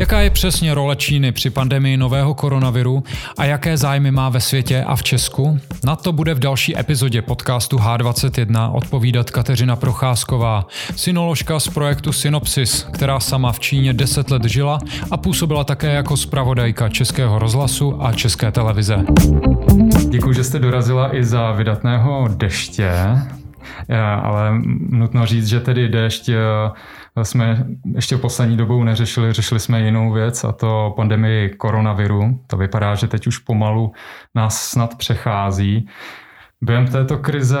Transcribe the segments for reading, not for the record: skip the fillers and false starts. Jaká je přesně role Číny při pandemii nového koronaviru a jaké zájmy má ve světě a v Česku? Na to bude v další epizodě podcastu H21 odpovídat Kateřina Procházková, synoložka z projektu Synopsis, která sama v Číně 10 let žila a působila také jako zpravodajka Českého rozhlasu a České televize. Děkuji, že jste dorazila i za vydatného deště. Ale nutno říct, že tedy déšť jsme ještě poslední dobou neřešili, řešili jsme jinou věc, a to pandemii koronaviru. To vypadá, že teď už pomalu nás snad přechází. Během této krize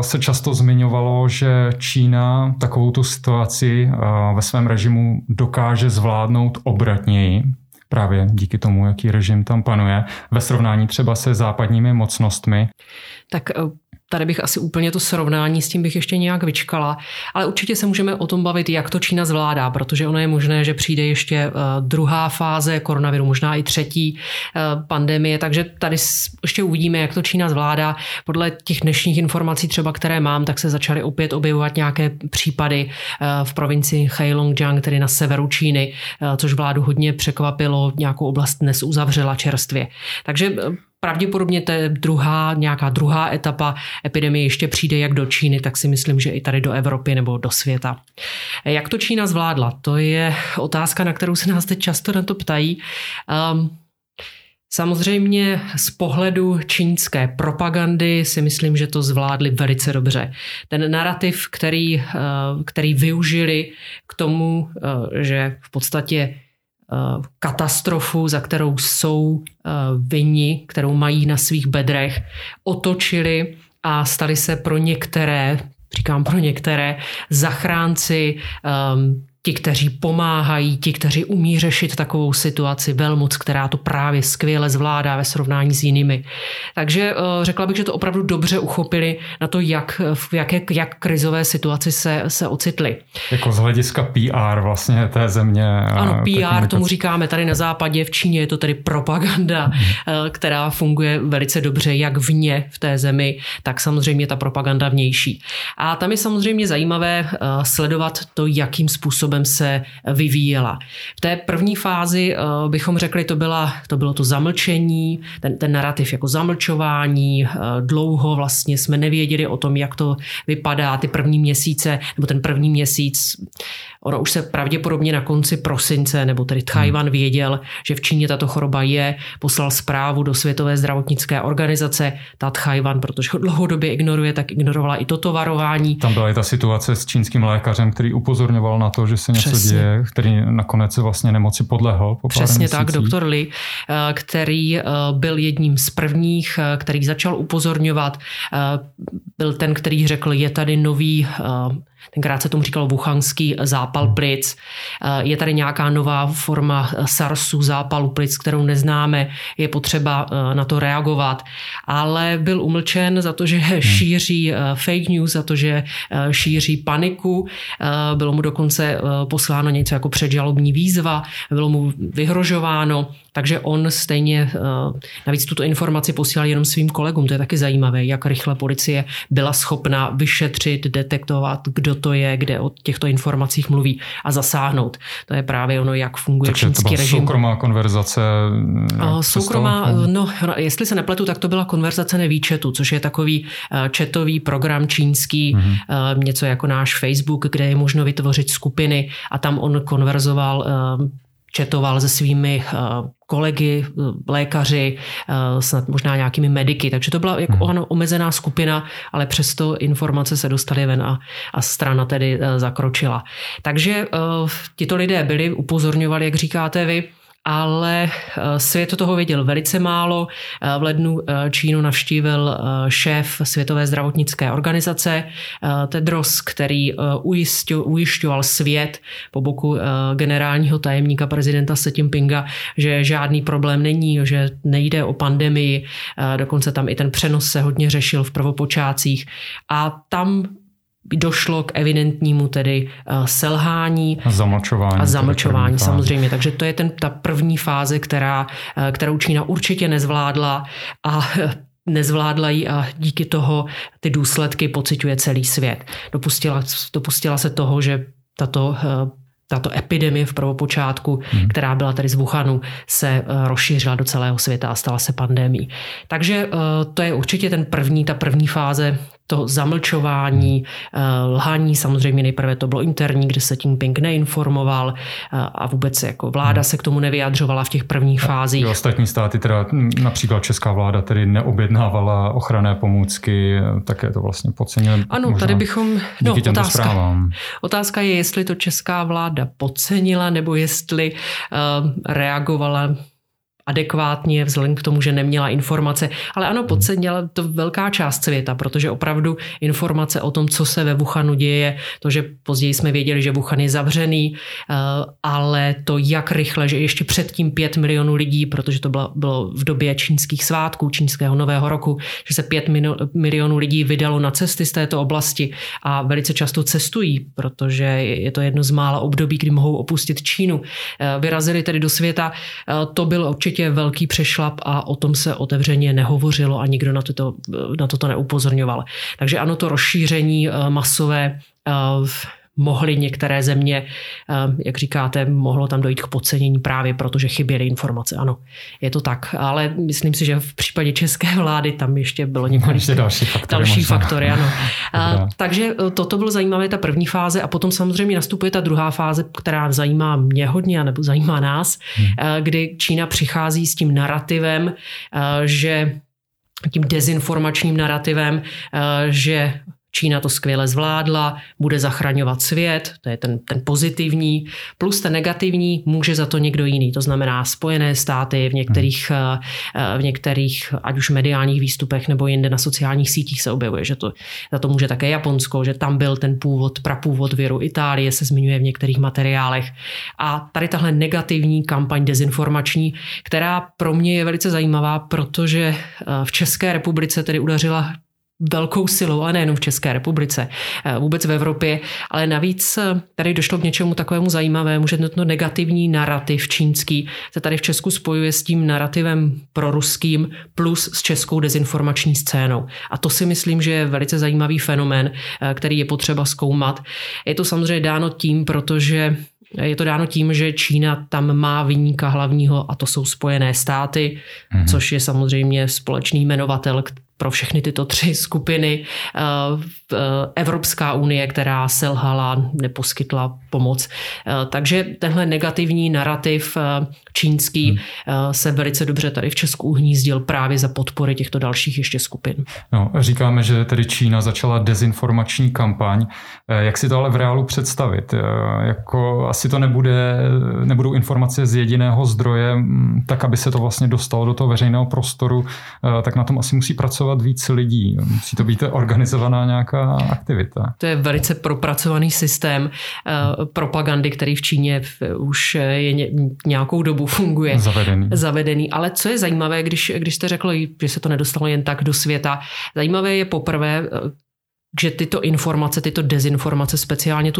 se často zmiňovalo, že Čína takovou tu situaci ve svém režimu dokáže zvládnout obratněji. Právě díky tomu, jaký režim tam panuje, ve srovnání třeba se západními mocnostmi. Tak tady bych asi úplně to srovnání s tím bych ještě nějak vyčkala, ale určitě se můžeme o tom bavit, jak to Čína zvládá, protože ono je možné, že přijde ještě druhá fáze koronaviru, možná i třetí pandemie, takže tady ještě uvidíme, jak to Čína zvládá. Podle těch dnešních informací třeba, které mám, tak se začaly opět objevovat nějaké případy v provincii Heilongjiang, tedy na severu Číny, což vládu hodně překvapilo, nějakou oblast dnes uzavřela čerstvě. Takže pravděpodobně nějaká druhá etapa epidemie ještě přijde jak do Číny, tak si myslím, že i tady do Evropy nebo do světa. Jak to Čína zvládla? To je otázka, na kterou se nás teď často na to ptají. Samozřejmě z pohledu čínské propagandy si myslím, že to zvládli velice dobře. Ten narrativ, který využili k tomu, že v podstatě katastrofu, za kterou jsou vinni, kterou mají na svých bedrech, otočili a stali se pro některé, zachránci, ti, kteří pomáhají, ti, kteří umí řešit takovou situaci, velmoc, která to právě skvěle zvládá ve srovnání s jinými. Takže řekla bych, že to opravdu dobře uchopili na to, jak krizové situaci se ocitli. Jako z hlediska PR vlastně té země. Ano, PR tomu říkáme tady na západě, v Číně je to tedy propaganda, která funguje velice dobře jak vně v té zemi, tak samozřejmě ta propaganda vnější. A tam je samozřejmě zajímavé sledovat to, jakým způsobem se vyvíjela. V té první fázi bychom řekli, to bylo to zamlčení, ten narrativ jako zamlčování, dlouho vlastně jsme nevěděli o tom, jak to vypadá ty první měsíce, nebo ten první měsíc. Ono už se pravděpodobně na konci prosince, nebo tedy Tajwan věděl, že v Číně tato choroba je, poslal zprávu do Světové zdravotnické organizace, ta Tajwan, protože ho dlouhodobě ignoruje, tak ignorovala i toto varování. Tam byla i ta situace s čínským lékařem, který upozorňoval na to, že se něco děje, který nakonec vlastně nemoci podlehl po pár měsících. Přesně tak, doktor Lee, který byl jedním z prvních, který začal upozorňovat, byl ten, který řekl, je tady nový, tenkrát se tomu říkalo wuhanský zápal plic. Je tady nějaká nová forma SARSu, zápalu plic, kterou neznáme, je potřeba na to reagovat. Ale byl umlčen za to, že šíří fake news, za to, že šíří paniku. Bylo mu dokonce posláno něco jako předžalobní výzva, bylo mu vyhrožováno. Takže on stejně navíc tuto informaci posílal jenom svým kolegům. To je taky zajímavé, jak rychle policie byla schopna vyšetřit, detektovat, kdo to je, kde o těchto informacích mluví a zasáhnout. To je právě ono, jak funguje čínský režim. Soukromá konverzace? Soukromá, no jestli se nepletu, tak to byla konverzace nevýčetu, což je takový chatový program čínský, něco jako náš Facebook, kde je možno vytvořit skupiny a tam on konverzoval, chatoval se svými kolegy, lékaři, snad možná nějakými mediky. Takže to byla jako omezená skupina, ale přesto informace se dostaly ven a strana tedy zakročila. Takže tito lidé byli, upozorňovali, jak říkáte vy, ale svět toho věděl velice málo. V lednu Čínu navštívil šéf Světové zdravotnické organizace Tedros, který ujišťoval svět po boku generálního tajemníka prezidenta Si Ťin-pchinga, že žádný problém není, že nejde o pandemii. Dokonce tam i ten přenos se hodně řešil v prvopočátcích. A tam došlo k evidentnímu tedy selhání a zamlčování samozřejmě. Takže to je ta první fáze, kterou Čína určitě nezvládla ji a díky toho ty důsledky pociťuje celý svět. Dopustila se toho, že tato tato epidemie v prvopočátku, která byla tady z Wuhanu, se rozšířila do celého světa a stala se pandemií. Takže to je určitě ta první fáze, to zamlčování, lhaní, samozřejmě nejprve to bylo interní, kde se Ťin-pching neinformoval a vůbec jako vláda se k tomu nevyjadřovala v těch prvních fázích. I ostatní státy, teda například česká vláda, tedy neobjednávala ochranné pomůcky, také to vlastně podcenili. Ano, tady bychom... No, otázka je, jestli to česká vláda podcenila, nebo jestli reagovala adekvátně vzhledem k tomu, že neměla informace. Ale ano, podcenila to velká část světa, protože opravdu informace o tom, co se ve Wuhanu děje, to, že později jsme věděli, že Wuhan je zavřený, ale to, jak rychle, že ještě předtím 5 milionů lidí, protože to bylo v době čínských svátků, čínského nového roku, že se 5 milionů lidí vydalo na cesty z této oblasti a velice často cestují, protože je to jedno z mála období, kdy mohou opustit Čínu. Vyrazili tedy do světa, to bylo určitě velký přešlap a o tom se otevřeně nehovořilo a nikdo na toto neupozorňoval. Takže ano, to rozšíření masové mohly některé země, jak říkáte, mohlo tam dojít k podcenění právě proto, že chyběly informace. Ano, je to tak. Ale myslím si, že v případě české vlády tam ještě bylo několik další faktory. Ano. Takže toto bylo zajímavé, ta první fáze, a potom samozřejmě nastupuje ta druhá fáze, která zajímá mě hodně, nebo zajímá nás, kdy Čína přichází s tím narativem, že tím dezinformačním narativem, že Čína to skvěle zvládla, bude zachraňovat svět, to je ten pozitivní, plus ten negativní, může za to někdo jiný, to znamená Spojené státy, v některých ať už mediálních výstupech nebo jinde na sociálních sítích se objevuje, že za to může také Japonsko, že tam byl ten prapůvod viru, Itálie se zmiňuje v některých materiálech. A tady tahle negativní kampaň dezinformační, která pro mě je velice zajímavá, protože v České republice tedy udařila velkou silou, ale nejenom v České republice, vůbec v Evropě, ale navíc tady došlo k něčemu takovému zajímavému, že tento negativní narativ čínský se tady v Česku spojuje s tím narativem proruským plus s českou dezinformační scénou. A to si myslím, že je velice zajímavý fenomén, který je potřeba zkoumat. Je to samozřejmě dáno tím, protože je to dáno tím, že Čína tam má viníka hlavního, a to jsou Spojené státy, což je samozřejmě společný jmenovatel pro všechny tyto tři skupiny. Evropská unie, která selhala, neposkytla pomoc. Takže tenhle negativní narativ čínský se velice dobře tady v Česku uhnízdil právě za podpory těchto dalších ještě skupin. No, říkáme, že tedy Čína začala dezinformační kampaň. Jak si to ale v reálu představit? Jako asi to nebudou informace z jediného zdroje, tak aby se to vlastně dostalo do toho veřejného prostoru, tak na tom asi musí pracovat víc lidí. Musí to být organizovaná nějaká aktivita. To je velice propracovaný systém propagandy, který v Číně už je nějakou dobu funguje. Zavedený. Ale co je zajímavé, když jste řekl, že se to nedostalo jen tak do světa, zajímavé je poprvé, že tyto informace, tyto dezinformace, speciálně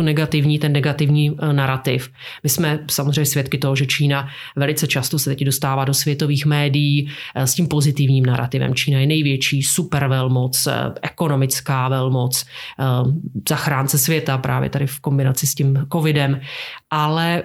ten negativní narativ. My jsme samozřejmě svědky toho, že Čína velice často se teď dostává do světových médií s tím pozitivním narativem. Čína je největší supervelmoc, ekonomická velmoc, zachránce světa právě tady v kombinaci s tím covidem. Ale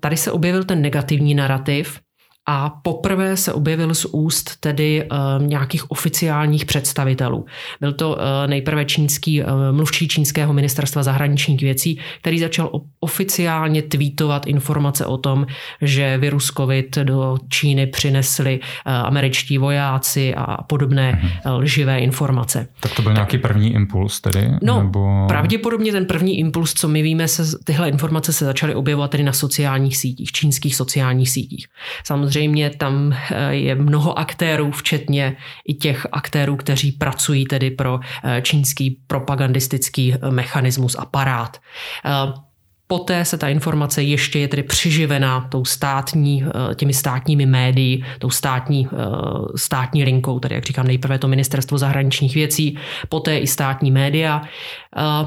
tady se objevil ten negativní narativ a poprvé se objevil z úst tedy nějakých oficiálních představitelů. Byl to nejprve čínský mluvčí čínského ministerstva zahraničních věcí, který začal oficiálně tweetovat informace o tom, že virus covid do Číny přinesli američtí vojáci a podobné lživé informace. Tak to byl nějaký první impuls tedy? Pravděpodobně ten první impuls, co my víme, tyhle informace se začaly objevovat tedy na sociálních sítích, čínských sociálních sítích. Samozřejmě tam je mnoho aktérů, včetně i těch aktérů, kteří pracují tedy pro čínský propagandistický mechanismus, aparát. Poté se ta informace ještě je tedy přiživená těmi státními médii, státní linkou, tedy jak říkám nejprve to ministerstvo zahraničních věcí, poté i státní média.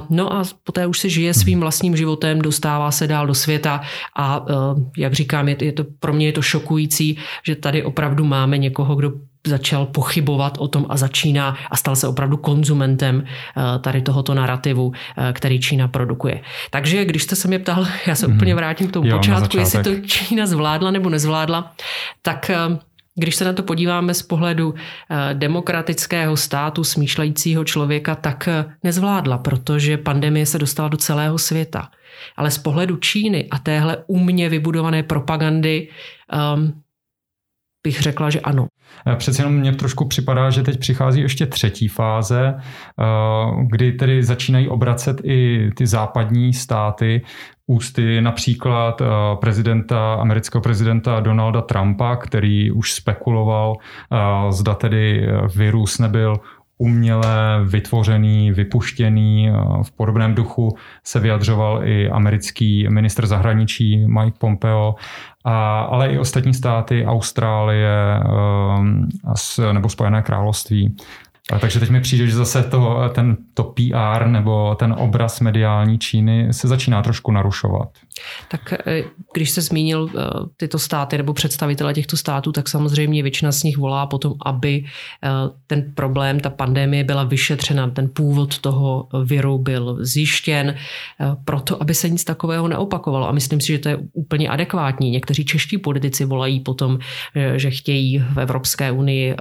No a poté už se žije svým vlastním životem, dostává se dál do světa a jak říkám, pro mě je to šokující, že tady opravdu máme někoho, kdo začal pochybovat o tom a začíná a stal se opravdu konzumentem tady tohoto narrativu, který Čína produkuje. Takže když jste se mě ptal, já se úplně vrátím k tomu počátku, jestli to Čína zvládla nebo nezvládla, tak když se na to podíváme z pohledu demokratického státu, smýšlejícího člověka, tak nezvládla, protože pandemie se dostala do celého světa. Ale z pohledu Číny a téhle umě vybudované propagandy bych řekla, že ano. Přece jenom mně trošku připadá, že teď přichází ještě třetí fáze, kdy tedy začínají obracet i ty západní státy ústy například amerického prezidenta Donalda Trumpa, který už spekuloval, zda tedy virus nebyl uměle vytvořený, vypuštěný. V podobném duchu se vyjadřoval i americký ministr zahraničí Mike Pompeo, ale i ostatní státy, Austrálie nebo Spojené království. Takže teď mi přijde, že zase to PR nebo ten obraz mediální Číny se začíná trošku narušovat. Tak když se zmínil tyto státy nebo představitele těchto států, tak samozřejmě většina z nich volá potom, aby ten problém, ta pandemie byla vyšetřena, ten původ toho viru byl zjištěn, proto aby se nic takového neopakovalo. A myslím si, že to je úplně adekvátní. Někteří čeští politici volají potom, že chtějí v Evropské unii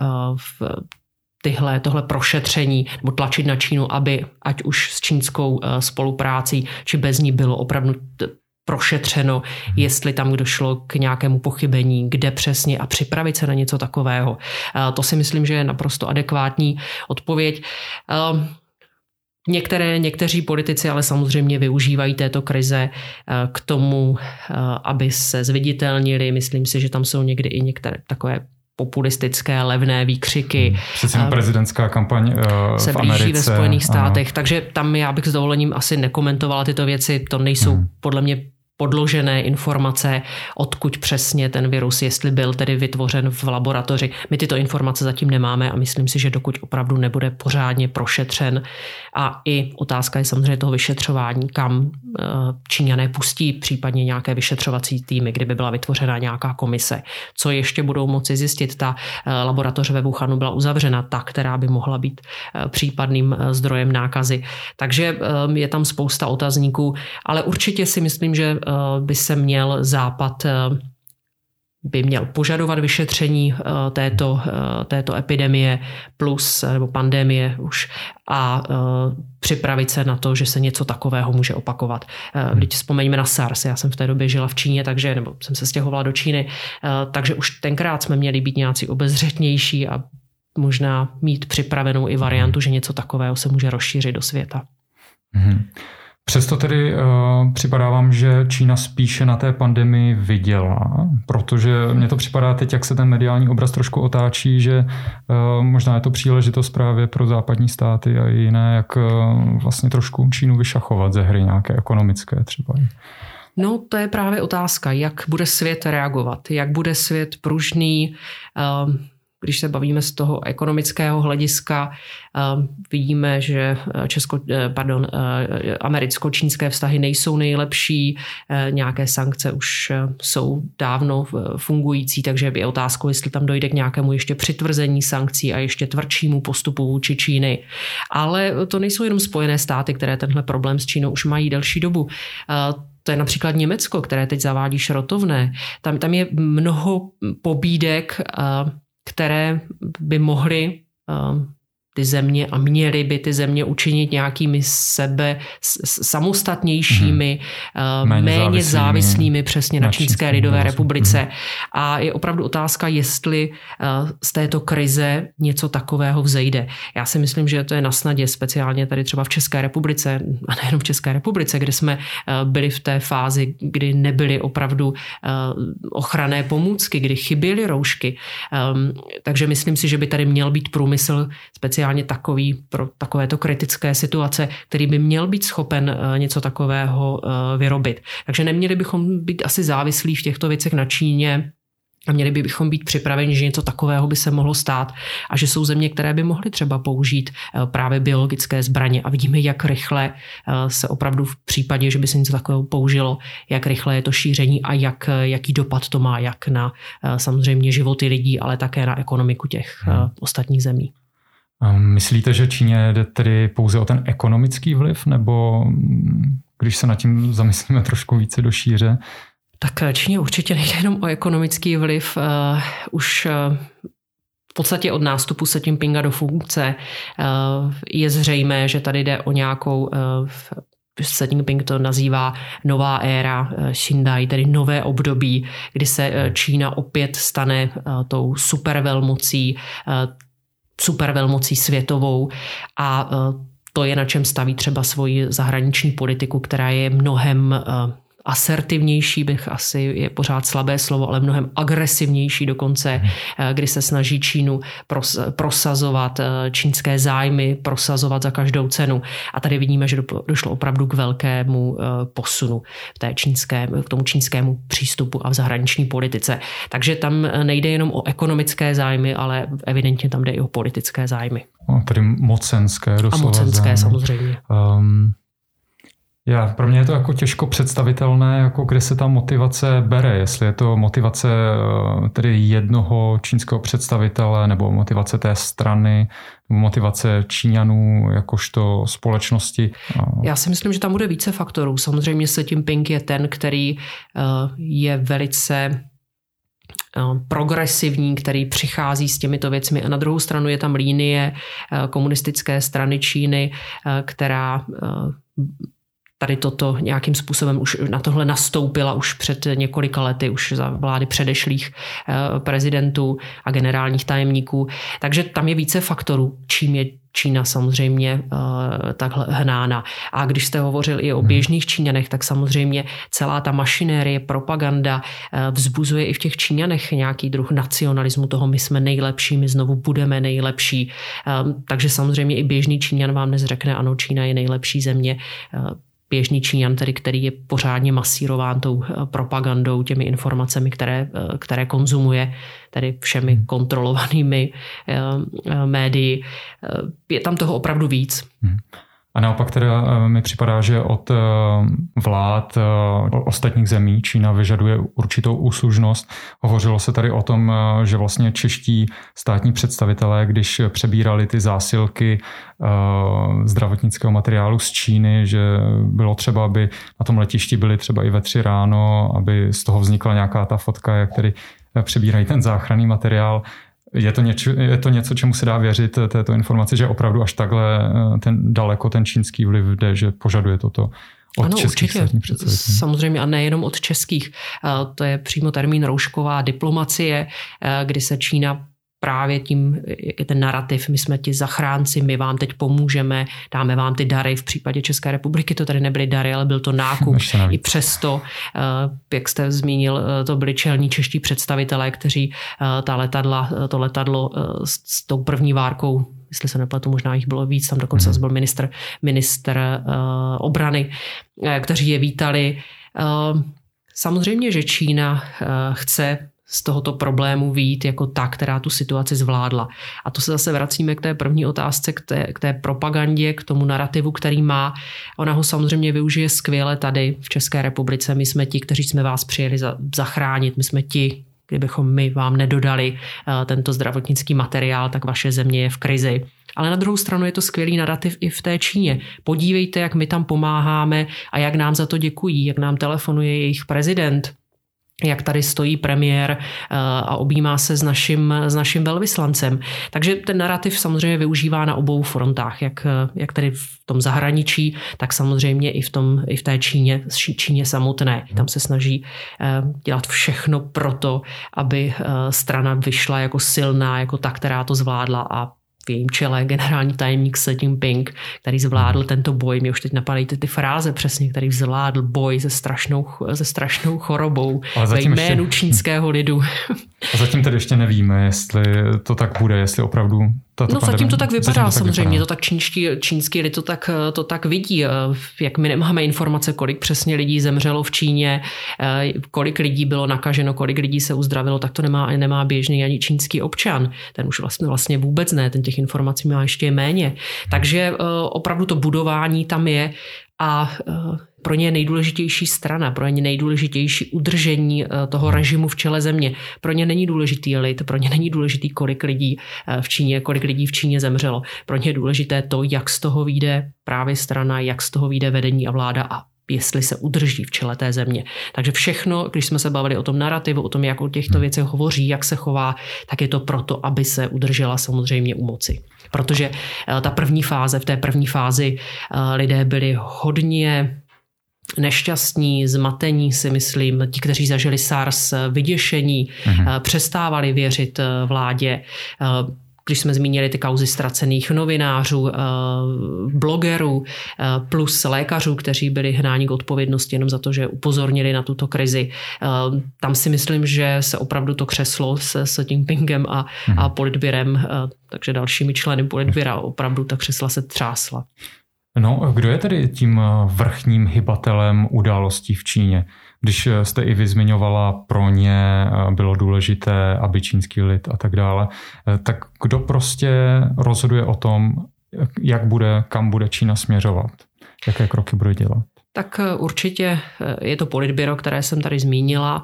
tohle prošetření nebo tlačit na Čínu, aby ať už s čínskou spoluprácí či bez ní bylo opravdu prošetřeno, jestli tam došlo k nějakému pochybení, kde přesně a připravit se na něco takového. To si myslím, že je naprosto adekvátní odpověď. Někteří politici ale samozřejmě využívají této krize k tomu, aby se zviditelnili. Myslím si, že tam jsou někdy i některé takové populistické, levné výkřiky. Přesně prezidentská kampaň se blíží v Americe, ve Spojených státech, ano. Takže tam já bych s dovolením asi nekomentovala tyto věci, to nejsou podle mě podložené informace, odkud přesně ten virus, jestli byl tedy vytvořen v laboratoři. My tyto informace zatím nemáme a myslím si, že dokud opravdu nebude pořádně prošetřen a i otázka je samozřejmě toho vyšetřování, kam Číňané pustí případně nějaké vyšetřovací týmy, kdyby byla vytvořena nějaká komise. Co ještě budou moci zjistit? Ta laboratoř ve Wuhanu byla uzavřena, ta, která by mohla být případným zdrojem nákazy. Takže je tam spousta otazníků, ale určitě si myslím, že Západ by měl požadovat vyšetření této epidemie nebo pandemie už a připravit se na to, že se něco takového může opakovat. Když vzpomeňme na SARS, já jsem v té době žila v Číně, nebo jsem se stěhovala do Číny, takže už tenkrát jsme měli být nějací obezřetnější a možná mít připravenou i variantu, že něco takového se může rozšířit do světa. Přesto tedy připadá vám, že Čína spíše na té pandemii vydělá, protože mně to připadá teď, jak se ten mediální obraz trošku otáčí, že možná je to příležitost právě pro západní státy a jiné, jak vlastně trošku Čínu vyšachovat ze hry nějaké ekonomické třeba. No to je právě otázka, jak bude svět reagovat, jak bude svět pružný. Když se bavíme z toho ekonomického hlediska, vidíme, že americko-čínské vztahy nejsou nejlepší, nějaké sankce už jsou dávno fungující, takže je otázkou, jestli tam dojde k nějakému ještě přitvrzení sankcí a ještě tvrdšímu postupu vůči Číny. Ale to nejsou jenom Spojené státy, které tenhle problém s Čínou už mají delší dobu. To je například Německo, které teď zavádí šrotovné. Tam je mnoho pobídek, které by mohly ty země a měly by ty země učinit nějakými samostatnějšími, méně závislými přesně na Čínské lidové republice. A je opravdu otázka, jestli z této krize něco takového vzejde. Já si myslím, že to je na snadě, speciálně tady třeba v České republice, a nejenom v České republice, kde jsme byli v té fázi, kdy nebyly opravdu ochranné pomůcky, kdy chyběly roušky. Takže myslím si, že by tady měl být průmysl speciálně pro takovéto kritické situace, který by měl být schopen něco takového vyrobit. Takže neměli bychom být asi závislí v těchto věcech na Číně, A měli bychom být připraveni, že něco takového by se mohlo stát a že jsou země, které by mohly třeba použít právě biologické zbraně. A vidíme, jak rychle se opravdu v případě, že by se něco takového použilo, jak rychle je to šíření a jaký dopad to má, jak na samozřejmě životy lidí, ale také na ekonomiku těch ostatních zemí. Myslíte, že Číně jde tedy pouze o ten ekonomický vliv, nebo když se nad tím zamyslíme trošku více do šíře? Tak Číně určitě nejde jenom o ekonomický vliv. Už v podstatě od nástupu Si Ťin-pchinga do funkce je zřejmé, že tady jde o nějakou... Si Ťin-pching to nazývá nová éra Šindaj, tedy nové období, kdy se Čína opět stane tou supervelmocí světovou, a to je, na čem staví třeba svoji zahraniční politiku, která je mnohem asertivnější, bych asi je pořád slabé slovo, ale mnohem agresivnější dokonce, kdy se snaží Čínu prosazovat čínské zájmy, prosazovat za každou cenu. A tady vidíme, že došlo opravdu k velkému posunu k tomu čínskému přístupu a v zahraniční politice. Takže tam nejde jenom o ekonomické zájmy, ale evidentně tam jde i o politické zájmy. Tedy mocenské doslova. A mocenské samozřejmě. Pro mě je to jako těžko představitelné, jako kde se ta motivace bere, jestli je to motivace tedy jednoho čínského představitele, nebo motivace té strany, nebo motivace Číňanů jakožto společnosti. Já si myslím, že tam bude více faktorů. Samozřejmě Si Ťin-pching je ten, který je velice progresivní, který přichází s těmito věcmi, a na druhou stranu je tam linie komunistické strany Číny, která tady toto nějakým způsobem už na tohle nastoupila už před několika lety, už za vlády předešlých prezidentů a generálních tajemníků. Takže tam je více faktorů, čím je Čína samozřejmě takhle hnána. A když jste hovořil i o běžných Číňanech, tak samozřejmě celá ta mašinérie, propaganda vzbuzuje i v těch Číňanech nějaký druh nacionalismu, toho my jsme nejlepší, my znovu budeme nejlepší. Takže samozřejmě i běžný Číňan vám dnes řekne, ano, Čína je nejlepší země. Běžný Číňan, tedy, který je pořádně masírován tou propagandou, těmi informacemi, které konzumuje, tedy všemi kontrolovanými médii. Je tam toho opravdu víc. A naopak teda mi připadá, že od vlád ostatních zemí Čína vyžaduje určitou úslužnost. Hovořilo se tady o tom, že vlastně čeští státní představitelé, když přebírali ty zásilky zdravotnického materiálu z Číny, že bylo třeba, aby na tom letišti byli třeba i ve 3 ráno, aby z toho vznikla nějaká ta fotka, jak tedy přebírají ten záchranný materiál. Je to něco, čemu se dá věřit, této informaci, že opravdu až takhle daleko ten čínský vliv jde, že požaduje toto od českých státních představitelů. Samozřejmě, a nejenom od českých. To je přímo termín roušková diplomacie, kdy se Čína právě tím, jak je ten narrativ, my jsme ti zachránci, my vám teď pomůžeme, dáme vám ty dary. V případě České republiky to tady nebyly dary, ale byl to nákup. I přesto, jak jste zmínil, to byli čelní čeští představitelé, kteří to letadlo s tou první várkou, jestli se nepletu, možná jich bylo víc, tam dokonce byl ministr obrany, kteří je vítali. Samozřejmě, že Čína chce z tohoto problému vyjít jako ta, která tu situaci zvládla. A to se zase vracíme k té první otázce, k té propagandě, k tomu narrativu, který má. Ona ho samozřejmě využije skvěle tady v České republice. My jsme ti, kteří jsme vás přijeli zachránit. My jsme ti, kdybychom my vám nedodali tento zdravotnický materiál, tak vaše země je v krizi. Ale na druhou stranu je to skvělý narrativ i v té Číně. Podívejte, jak my tam pomáháme a jak nám za to děkují, jak nám telefonuje jejich prezident, jak tady stojí premiér a objímá se s naším velvyslancem. Takže ten narrativ samozřejmě využívá na obou frontách, jak tady v tom zahraničí, tak samozřejmě i v té Číně samotné. Tam se snaží dělat všechno proto, aby strana vyšla jako silná, jako ta, která to zvládla, a v jejím čele generální tajemník Si Ťin-pching, který zvládl tento boj. Mě už teď napadají ty fráze přesně, který zvládl boj se strašnou chorobou ve jménu čínského lidu. A zatím tedy ještě nevíme, jestli to tak bude, jestli opravdu No zatím to tak vypadá samozřejmě, to tak čínský lid to tak vidí. Jak my nemáme informace, kolik přesně lidí zemřelo v Číně, kolik lidí bylo nakaženo, kolik lidí se uzdravilo, tak to nemá běžný ani čínský občan. Ten už vlastně vůbec ne, ten těch informací má ještě méně. Takže opravdu to budování tam je a pro ně je nejdůležitější strana, pro ně nejdůležitější udržení toho režimu v čele země. Pro ně není důležitý lid, pro ně není důležitý, kolik lidí v Číně zemřelo. Pro ně je důležité to, jak z toho vyjde právě strana, jak z toho vyjde vedení a vláda a jestli se udrží v čele té země. Takže všechno, když jsme se bavili o tom narrativu, o tom, jak o těchto věcech hovoří, jak se chová, tak je to proto, aby se udržela samozřejmě u moci. Protože v té první fázi lidé byli hodně nešťastní, zmatení, si myslím, ti, kteří zažili SARS, vyděšení, přestávali věřit vládě. Když jsme zmínili ty kauzy ztracených novinářů, blogerů plus lékařů, kteří byli hnáni k odpovědnosti jenom za to, že upozornili na tuto krizi. Tam si myslím, že se opravdu to křeslo s tím Pingem a Politbyrem, takže dalšími členy Politbyra, opravdu ta křesla se třásla. No, kdo je tedy tím vrchním hybatelem událostí v Číně? Když jste i vyzmiňovala, pro ně bylo důležité, aby čínský lid a tak dále, tak kdo prostě rozhoduje o tom, jak bude, kam bude Čína směřovat? Jaké kroky bude dělat? Tak určitě je to politbyro, které jsem tady zmínila.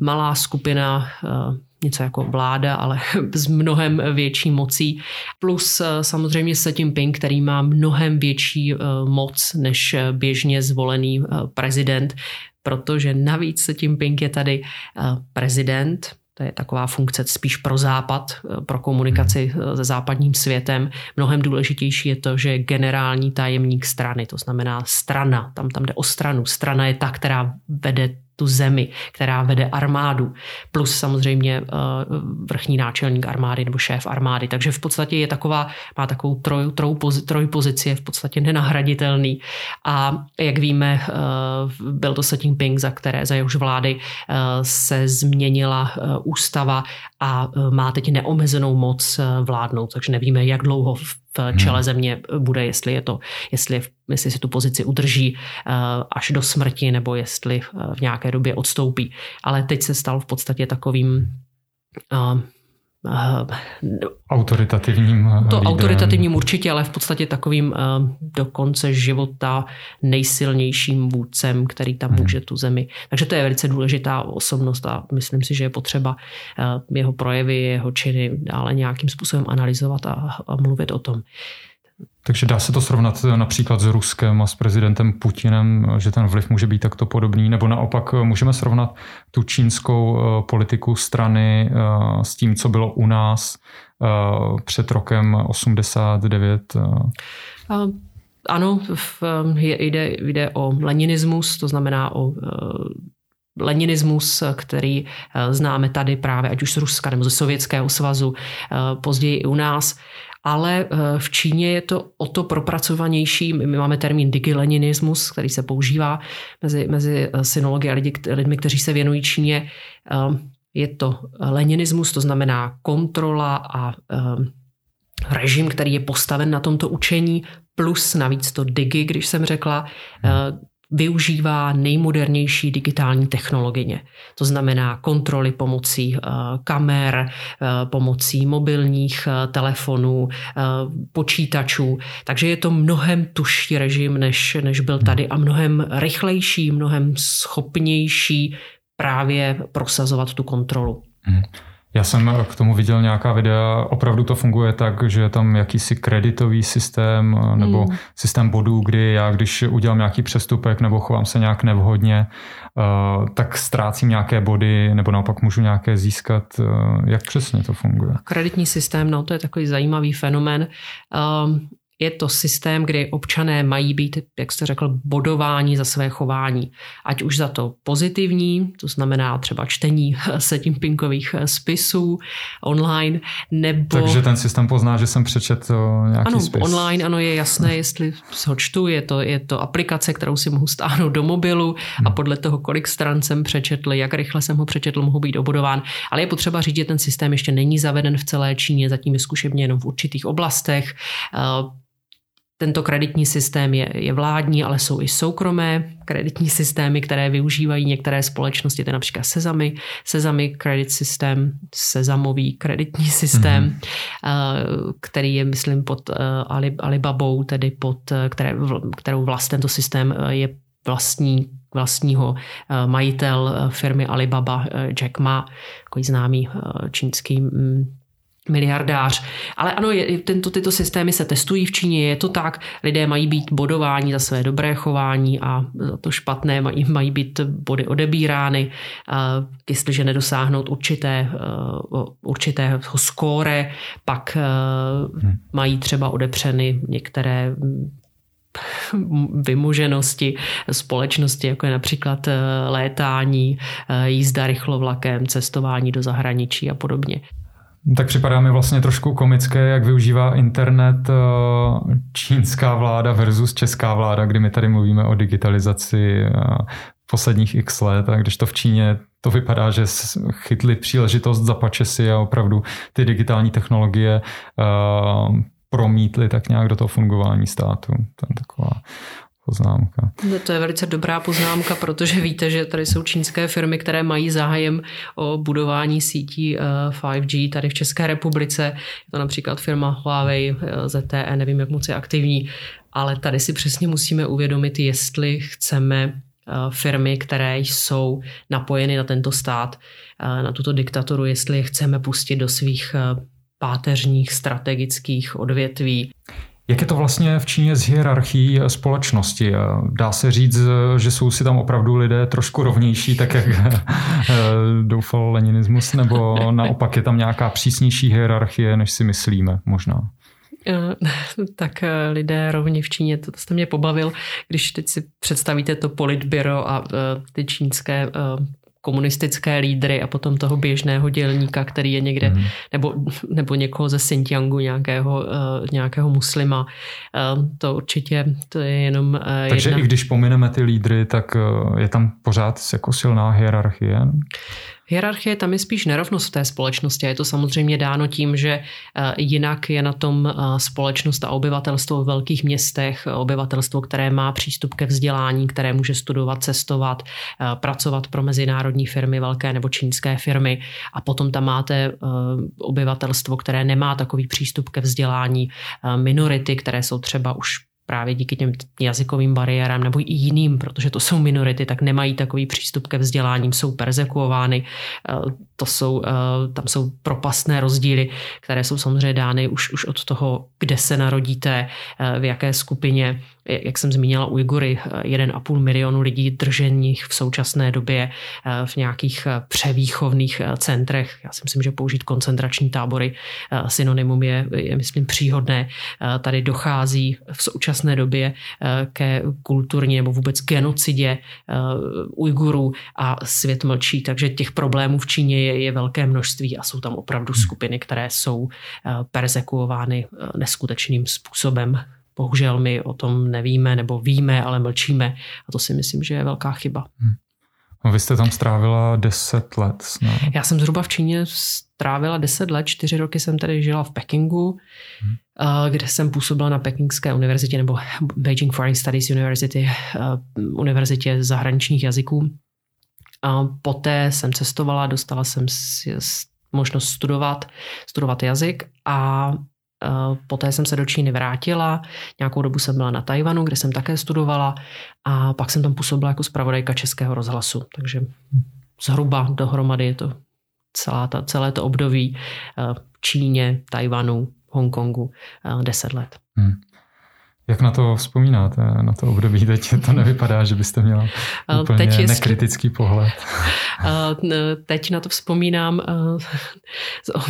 Malá skupina, něco jako vláda, ale s mnohem větší mocí. Plus samozřejmě Si Ťin-pching, který má mnohem větší moc než běžně zvolený prezident, protože navíc Si Ťin-pching je tady prezident. To je taková funkce spíš pro Západ, pro komunikaci se západním světem. Mnohem důležitější je to, že je generální tajemník strany, to znamená strana, tam jde o stranu. Strana je ta, která vede tu zemi, která vede armádu, plus samozřejmě vrchní náčelník armády nebo šéf armády. Takže v podstatě je má takovou trojpozici, je v podstatě nenahraditelný. A jak víme, byl to Si Ťin-pching, za jehož vlády se změnila ústava a má teď neomezenou moc vládnout. Takže nevíme, jak dlouho v čele země bude, jestli si tu pozici udrží až do smrti, nebo jestli v nějaké době odstoupí. Ale teď se stal v podstatě takovým autoritativním určitě, ale v podstatě takovým do konce života nejsilnějším vůdcem, který tam může tu zemi. Takže to je velice důležitá osobnost a myslím si, že je potřeba jeho projevy, jeho činy dále nějakým způsobem analyzovat a mluvit o tom. Takže dá se to srovnat například s Ruskem a s prezidentem Putinem, že ten vliv může být takto podobný, nebo naopak můžeme srovnat tu čínskou politiku strany s tím, co bylo u nás před rokem 89? Ano, jde o leninismus, to znamená o leninismus, který známe tady právě ať už z Ruska nebo ze Sovětského svazu, později i u nás. Ale v Číně je to o to propracovanější. My máme termín digileninismus, který se používá mezi sinology a lidmi, kteří se věnují Číně. Je to leninismus, to znamená kontrola a režim, který je postaven na tomto učení, plus navíc to digi, když jsem řekla, využívá nejmodernější digitální technologie. To znamená kontroly pomocí kamer, pomocí mobilních telefonů, počítačů. Takže je to mnohem tužší režim, než byl tady a mnohem rychlejší, mnohem schopnější právě prosazovat tu kontrolu. Já jsem k tomu viděl nějaká videa, opravdu to funguje tak, že je tam jakýsi kreditový systém nebo systém bodů, kdy já, když udělám nějaký přestupek nebo chovám se nějak nevhodně, tak ztrácím nějaké body nebo naopak můžu nějaké získat. Jak přesně to funguje? Kreditní systém, no to je takový zajímavý fenomén. je to systém, kdy občané mají být, jak jste řekl, bodováni za své chování. Ať už za to pozitivní, to znamená třeba čtení Si Ťin-pchingových spisů online, nebo... Takže ten systém pozná, že jsem přečetl nějaký spis. Ano, online, ano, je jasné, jestli ho čtu, je to aplikace, kterou si mohu stáhnout do mobilu a podle toho, kolik stran jsem přečetl, jak rychle jsem ho přečetl, mohu být obodován. Ale je potřeba říct, že ten systém ještě není zaveden v celé Číně, zatím je zkušebně jenom v určitých oblastech. Tento kreditní systém je vládní, ale jsou i soukromé kreditní systémy, které využívají některé společnosti, to je například Sezamy kredit systém, sezamový kreditní systém, který je, myslím, pod Alibabou, tedy kterou vlast tento systém je vlastního majitel firmy Alibaba, Jack Ma, takový známý čínský miliardář. Ale ano, tyto systémy se testují v Číně, je to tak, lidé mají být bodováni za své dobré chování a za to špatné mají být body odebírány, jestliže nedosáhnout určitého skóre, pak mají třeba odepřeny některé vymoženosti společnosti, jako je například létání, jízda rychlovlakem, cestování do zahraničí a podobně. Tak připadá mi vlastně trošku komické, jak využívá internet čínská vláda versus česká vláda, kdy my tady mluvíme o digitalizaci posledních x let, a když to v Číně to vypadá, že chytli příležitost za pačesy a opravdu ty digitální technologie promítli tak nějak do toho fungování státu. To je taková poznámka. To je velice dobrá poznámka, protože víte, že tady jsou čínské firmy, které mají zájem o budování sítí 5G tady v České republice. Je to například firma Huawei, ZTE, nevím, jak moc je aktivní, ale tady si přesně musíme uvědomit, jestli chceme firmy, které jsou napojeny na tento stát, na tuto diktaturu, jestli je chceme pustit do svých páteřních strategických odvětví. Jak je to vlastně v Číně s hierarchií společnosti? Dá se říct, že jsou si tam opravdu lidé trošku rovnější, tak jak doufal leninismus, nebo naopak je tam nějaká přísnější hierarchie, než si myslíme možná? Tak lidé rovně v Číně, to jste mě pobavil, když teď si představíte to politbyro a ty čínské komunistické lídry a potom toho běžného dělníka, který je někde, nebo někoho ze Xinjiangu, nějakého muslima. To určitě, to je jenom takže i když pomineme ty lídry, tak je tam pořád jako silná hierarchie? Hierarchie, tam je spíš nerovnost v té společnosti a je to samozřejmě dáno tím, že jinak je na tom společnost a obyvatelstvo v velkých městech, obyvatelstvo, které má přístup ke vzdělání, které může studovat, cestovat, pracovat pro mezinárodní firmy, velké nebo čínské firmy, a potom tam máte obyvatelstvo, které nemá takový přístup ke vzdělání, minority, které jsou třeba už právě díky těm jazykovým bariérám nebo i jiným, protože to jsou minority, tak nemají takový přístup ke vzděláním, jsou perzekuovány, tam jsou propastné rozdíly, které jsou samozřejmě dány už od toho, kde se narodíte, v jaké skupině. Jak jsem zmínila, Ujgury, 1,5 milionu lidí držených v současné době v nějakých převýchovných centrech. Já si myslím, že použít koncentrační tábory synonymum je myslím, příhodné. Tady dochází v současné době ke kulturní nebo vůbec genocidě Ujgurů a svět mlčí. Takže těch problémů v Číně je velké množství a jsou tam opravdu skupiny, které jsou perzekuovány neskutečným způsobem. Bohužel my o tom nevíme, nebo víme, ale mlčíme. A to si myslím, že je velká chyba. Vy jste tam strávila 10 let. No. Já jsem zhruba v Číně strávila 10 let, 4 roky jsem tady žila v Pekingu, kde jsem působila na Pekingské univerzitě nebo Beijing Foreign Studies University, univerzitě zahraničních jazyků. A poté jsem cestovala, dostala jsem možnost studovat jazyk a poté jsem se do Číny vrátila, nějakou dobu jsem byla na Tajvanu, kde jsem také studovala a pak jsem tam působila jako zpravodajka Českého rozhlasu. Takže zhruba dohromady je to celé to období v Číně, Tajvanu, Hongkongu 10 let. Jak na to vzpomínáte, na to období? Teď to nevypadá, že byste měla úplně nekritický pohled. Teď na to vzpomínám,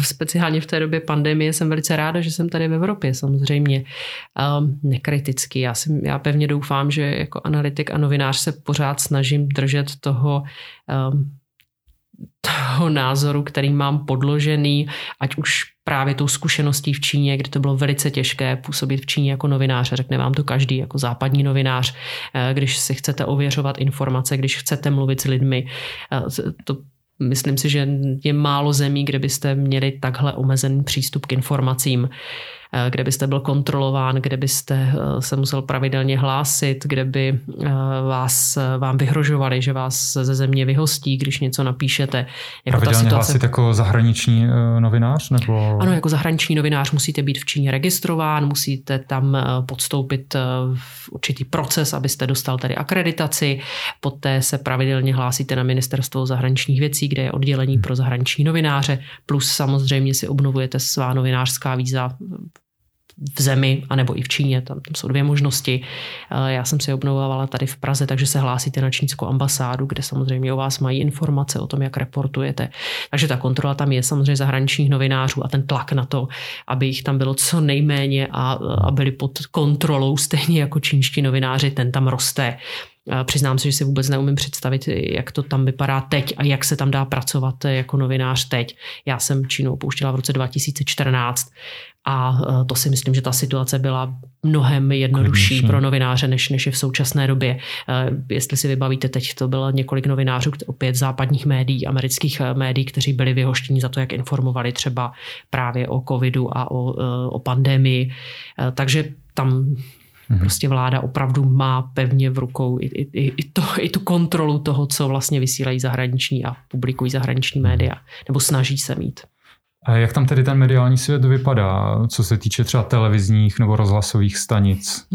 speciálně v té době pandemie, jsem velice ráda, že jsem tady v Evropě samozřejmě. Nekritický. Já pevně doufám, že jako analytik a novinář se pořád snažím držet toho názoru, který mám podložený, ať už právě tou zkušeností v Číně, kde to bylo velice těžké působit v Číně jako novinář. Řekne vám to každý jako západní novinář, když si chcete ověřovat informace, když chcete mluvit s lidmi. To myslím si, že je málo zemí, kde byste měli takhle omezený přístup k informacím, kde byste byl kontrolován, kde byste se musel pravidelně hlásit, kde by vám vyhrožovali, že vás ze země vyhostí, když něco napíšete. Jako pravidelně ta situace... hlásit jako zahraniční novinář? Nebo... Ano, jako zahraniční novinář musíte být v Číně registrován, musíte tam podstoupit určitý proces, abyste dostal tady akreditaci, poté se pravidelně hlásíte na ministerstvo zahraničních věcí, kde je oddělení pro zahraniční novináře, plus samozřejmě si obnovujete svá novinářská víza v zemi, anebo i v Číně, tam jsou dvě možnosti. Já jsem si obnovovala tady v Praze, takže se hlásíte na čínskou ambasádu, kde samozřejmě o vás mají informace o tom, jak reportujete. Takže ta kontrola tam je samozřejmě zahraničních novinářů a ten tlak na to, aby jich tam bylo co nejméně a byli pod kontrolou stejně jako čínští novináři, ten tam roste. Přiznám se, že si vůbec neumím představit, jak to tam vypadá teď a jak se tam dá pracovat jako novinář teď. Já jsem Čínu opouštěla v roce 2014 a to si myslím, že ta situace byla mnohem jednodušší pro novináře, než je v současné době. Jestli si vybavíte, teď to bylo několik novinářů, opět západních médií, amerických médií, kteří byli vyhoštěni za to, jak informovali třeba právě o covidu a o pandemii. Takže tam... Prostě vláda opravdu má pevně v rukou i tu kontrolu toho, co vlastně vysílají zahraniční a publikují zahraniční média, nebo snaží se mít. A jak tam tedy ten mediální svět vypadá, co se týče třeba televizních nebo rozhlasových stanic?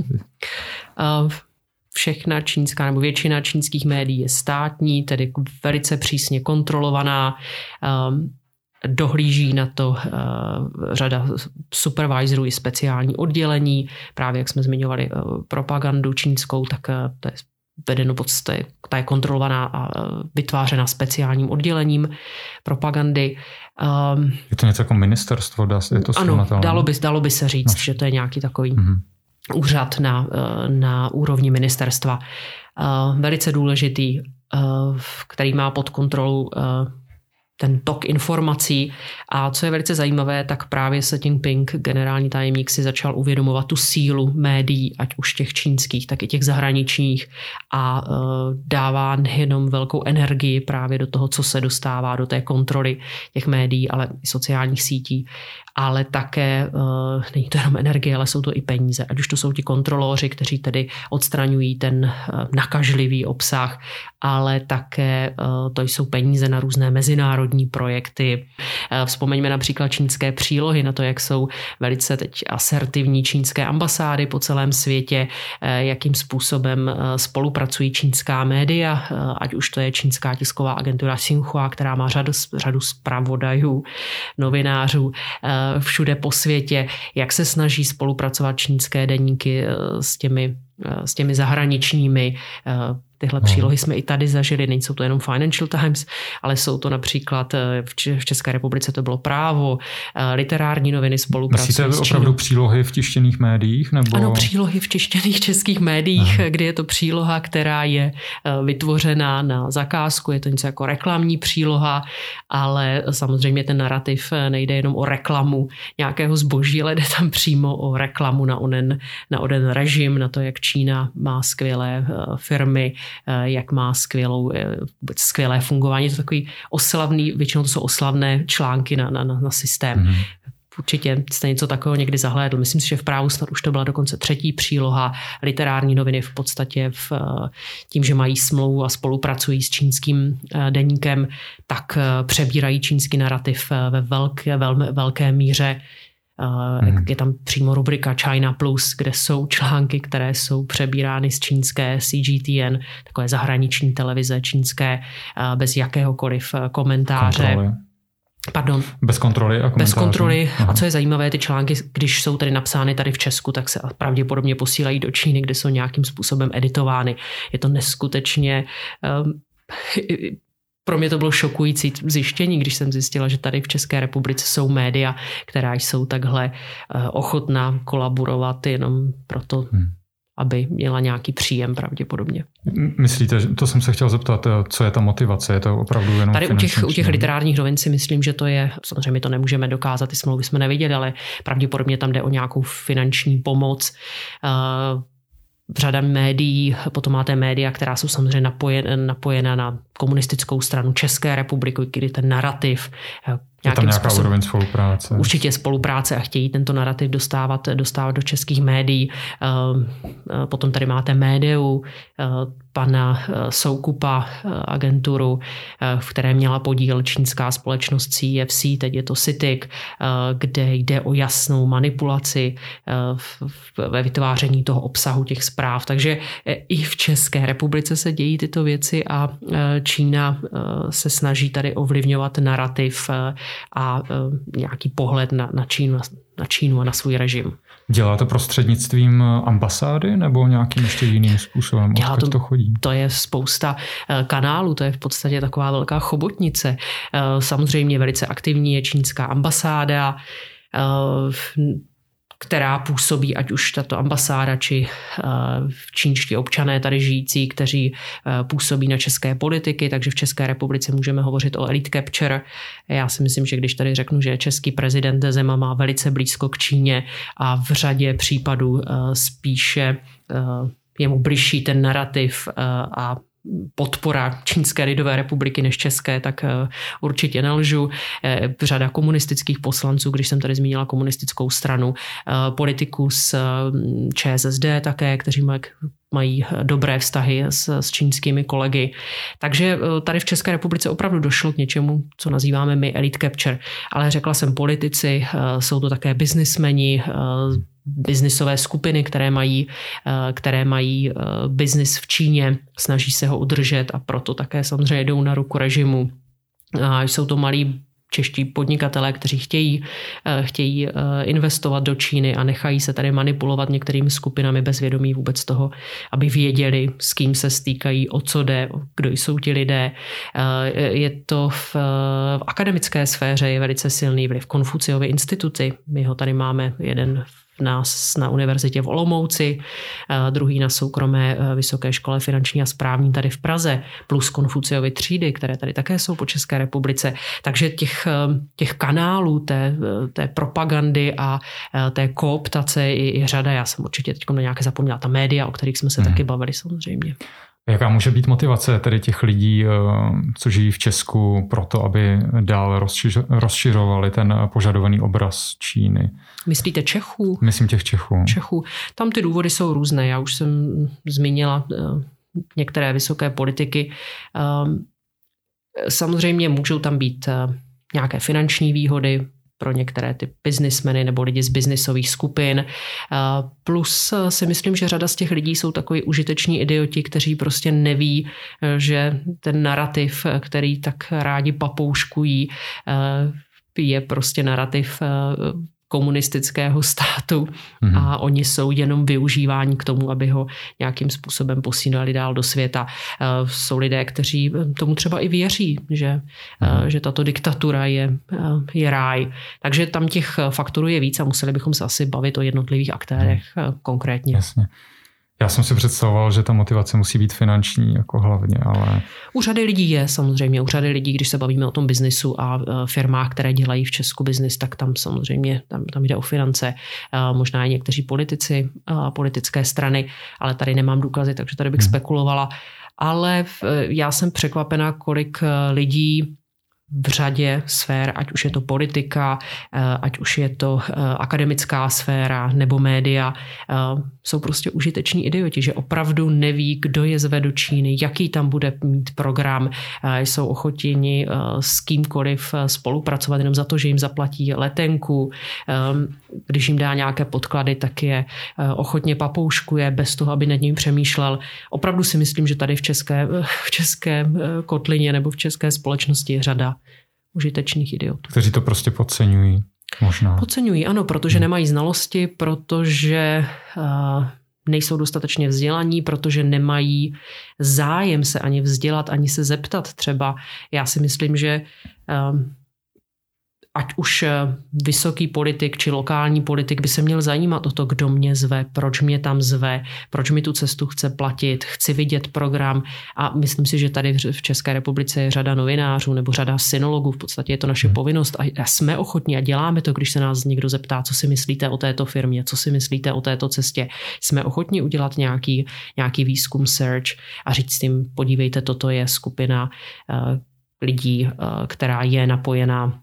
Všechna čínská nebo většina čínských médií je státní, tedy velice přísně kontrolovaná. Dohlíží na to řada supervisorů i speciální oddělení. Právě jak jsme zmiňovali propagandu čínskou, tak to je vedeno ta je kontrolovaná a vytvářena speciálním oddělením propagandy. Je to něco jako ministerstvo? Je to ano, dalo by se říct, že to je nějaký takový úřad na úrovni ministerstva. Velice důležitý, který má pod kontrolou ten tok informací. A co je velice zajímavé, tak právě Si Ťin-pching, generální tajemník, si začal uvědomovat tu sílu médií, ať už těch čínských, tak i těch zahraničních, a dává nejenom velkou energii právě do toho, co se dostává do té kontroly těch médií, ale i sociálních sítí. Ale také, není to jenom energie, ale jsou to i peníze. Ať už to jsou ti kontroloři, kteří tedy odstraňují ten nakažlivý obsah, ale také to jsou peníze na různé mezinárodní projekty. Vzpomeňme například čínské přílohy, na to, jak jsou velice teď asertivní čínské ambasády po celém světě, jakým způsobem spolupracují čínská média, ať už to je čínská tisková agentura Xinhua, která má řadu zpravodajů, novinářů, všude po světě, jak se snaží spolupracovat čínské deníky s těmi zahraničními. Tyhle přílohy jsme i tady zažili, nejsou to jenom Financial Times, ale jsou to například v České republice to bylo Právo, literární noviny spolupracují s Čínou. Myslíte opravdu přílohy v tištěných médiích? Nebo... Ano, přílohy v tištěných českých médiích, kdy je to příloha, která je vytvořená na zakázku, je to něco jako reklamní příloha, ale samozřejmě ten narrativ nejde jenom o reklamu nějakého zboží, ale jde tam přímo o reklamu na onen režim, na to, jak Čína má skvělé firmy, jak má skvělé fungování. To je takový oslavný, většinou to jsou oslavné články na systém. Určitě jste něco takového někdy zahlédl. Myslím si, že v Právu snad už to byla dokonce třetí příloha. Literární noviny v podstatě tím, že mají smlouvu a spolupracují s čínským deníkem, tak přebírají čínský narativ ve velké míře. Je tam přímo rubrika China Plus, kde jsou články, které jsou přebírány z čínské CGTN, takové zahraniční televize čínské, bez jakéhokoliv komentáře. Kontroly. Pardon. Bez kontroly a komentářů. Bez kontroly. Aha. A co je zajímavé, ty články, když jsou tady napsány tady v Česku, tak se pravděpodobně posílají do Číny, kde jsou nějakým způsobem editovány. Je to neskutečně... Pro mě to bylo šokující zjištění, když jsem zjistila, že tady v České republice jsou média, která jsou takhle ochotná kolaborovat jenom proto, aby měla nějaký příjem pravděpodobně. Myslíte, to jsem se chtěl zeptat, co je ta motivace? Je to opravdu jenom tady u těch literárních novin si myslím, že to je, samozřejmě to nemůžeme dokázat, ty smlouvy jsme neviděli, ale pravděpodobně tam jde o nějakou finanční pomoc. Řada médií, potom máte média, která jsou samozřejmě napojena na komunistickou stranu České republiky, kdy ten narativ nějaká úroveň spolupráce. Určitě spolupráce a chtějí tento narativ dostávat do českých médií. Potom tady máte médiu, pana Soukupa, agenturu, v které měla podíl čínská společnost CFC, teď je to CITIC, kde jde o jasnou manipulaci ve vytváření toho obsahu těch zpráv. Takže i v České republice se dějí tyto věci a Čína se snaží tady ovlivňovat narativ a nějaký pohled na Čínu a na svůj režim. Dělá to prostřednictvím ambasády nebo nějakým ještě jiným způsobem? Odkud to chodí? To je spousta kanálů, to je v podstatě taková velká chobotnice. Samozřejmě velice aktivní je čínská ambasáda, která působí, ať už tato ambasáda, či čínští občané tady žijící, kteří působí na české politiky, takže v České republice můžeme hovořit o elite capture. Já si myslím, že když tady řeknu, že český prezident Zeman má velice blízko k Číně a v řadě případů spíše je mu bližší ten narativ a podpora Čínské lidové republiky než české, tak určitě nelžu. Řada komunistických poslanců, když jsem tady zmínila komunistickou stranu, politiků z ČSSD také, kteří mají dobré vztahy s čínskými kolegy. Takže tady v České republice opravdu došlo k něčemu, co nazýváme my elite capture. Ale řekla jsem politici, jsou to také biznismeni, biznisové skupiny, které mají biznis v Číně, snaží se ho udržet a proto také samozřejmě jdou na ruku režimu. Jsou to malí čeští podnikatelé, kteří chtějí investovat do Číny a nechají se tady manipulovat některými skupinami bez vědomí vůbec toho, aby věděli, s kým se stýkají, o co jde, kdo jsou ti lidé. Je to v akademické sféře je velice silný vliv Konfuciovy instituty. My ho tady máme jeden na univerzitě v Olomouci, druhý na soukromé vysoké škole finanční a správní tady v Praze, plus Konfuciovy třídy, které tady také jsou po České republice. Takže těch kanálů, té propagandy a té kooptace je řada. Já jsem určitě teď na nějaké zapomněla. Ta média, o kterých jsme se taky bavili samozřejmě. Jaká může být motivace tedy těch lidí, co žijí v Česku, proto, aby dál rozšiřovali ten požadovaný obraz Číny? Myslíte Čechů? Myslím těch Čechů. Tam ty důvody jsou různé. Já už jsem zmínila některé vysoké politiky. Samozřejmě můžou tam být nějaké finanční výhody pro některé ty biznismeny nebo lidi z biznisových skupin. Plus si myslím, že řada z těch lidí jsou takový užiteční idioti, kteří prostě neví, že ten narativ, který tak rádi papouškují, je prostě narativ komunistického státu a oni jsou jenom využíváni k tomu, aby ho nějakým způsobem posílali dál do světa. Jsou lidé, kteří tomu třeba i věří, že tato diktatura je ráj. Takže tam těch faktorů je víc a museli bychom se asi bavit o jednotlivých aktérech konkrétně. Jasně. Já jsem si představoval, že ta motivace musí být finanční jako hlavně, ale... U řady lidí je samozřejmě. U řady lidí, když se bavíme o tom biznisu a firmách, které dělají v Česku biznis, tak tam samozřejmě tam jde o finance. Možná i někteří politici, politické strany, ale tady nemám důkazy, takže tady bych spekulovala. Ale já jsem překvapená, kolik lidí v řadě sfér, ať už je to politika, ať už je to akademická sféra nebo média, jsou prostě užiteční idioti, že opravdu neví, kdo je zve do Číny, jaký tam bude mít program, jsou ochotni s kýmkoliv spolupracovat jenom za to, že jim zaplatí letenku, když jim dá nějaké podklady, tak je ochotně papouškuje bez toho, aby nad ním přemýšlel. Opravdu si myslím, že tady v české kotlině nebo v české společnosti je řada užitečných idiotů. Kteří to prostě podceňují možná. Podceňují, ano, protože nemají znalosti, protože nejsou dostatečně vzdělaní, protože nemají zájem se ani vzdělat, ani se zeptat třeba. Já si myslím, že ať už vysoký politik či lokální politik by se měl zajímat o to, kdo mě zve, proč mě tam zve, proč mi tu cestu chce platit, chci vidět program. A myslím si, že tady v České republice je řada novinářů nebo řada synologů, v podstatě je to naše povinnost a jsme ochotní a děláme to, když se nás někdo zeptá, co si myslíte o této firmě, co si myslíte o této cestě. Jsme ochotní udělat nějaký výzkum, search a říct s tím, podívejte, toto je skupina lidí, která je napojená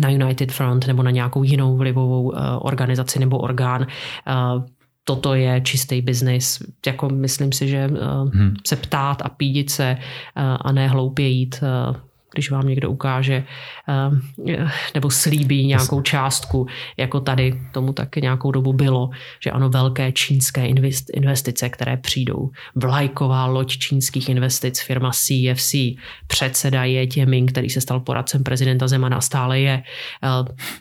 na United Front nebo na nějakou jinou vlivovou organizaci nebo orgán. Toto je čistý biznis. Jako myslím si, že se ptát a pídit se a ne hloupě jít, když vám někdo ukáže nebo slíbí nějakou částku, jako tady tomu taky nějakou dobu bylo, že ano, velké čínské investice, které přijdou. Vlajková loď čínských investic, firma CFC, předseda je Ťin-pching, který se stal poradcem prezidenta Zemana, stále je.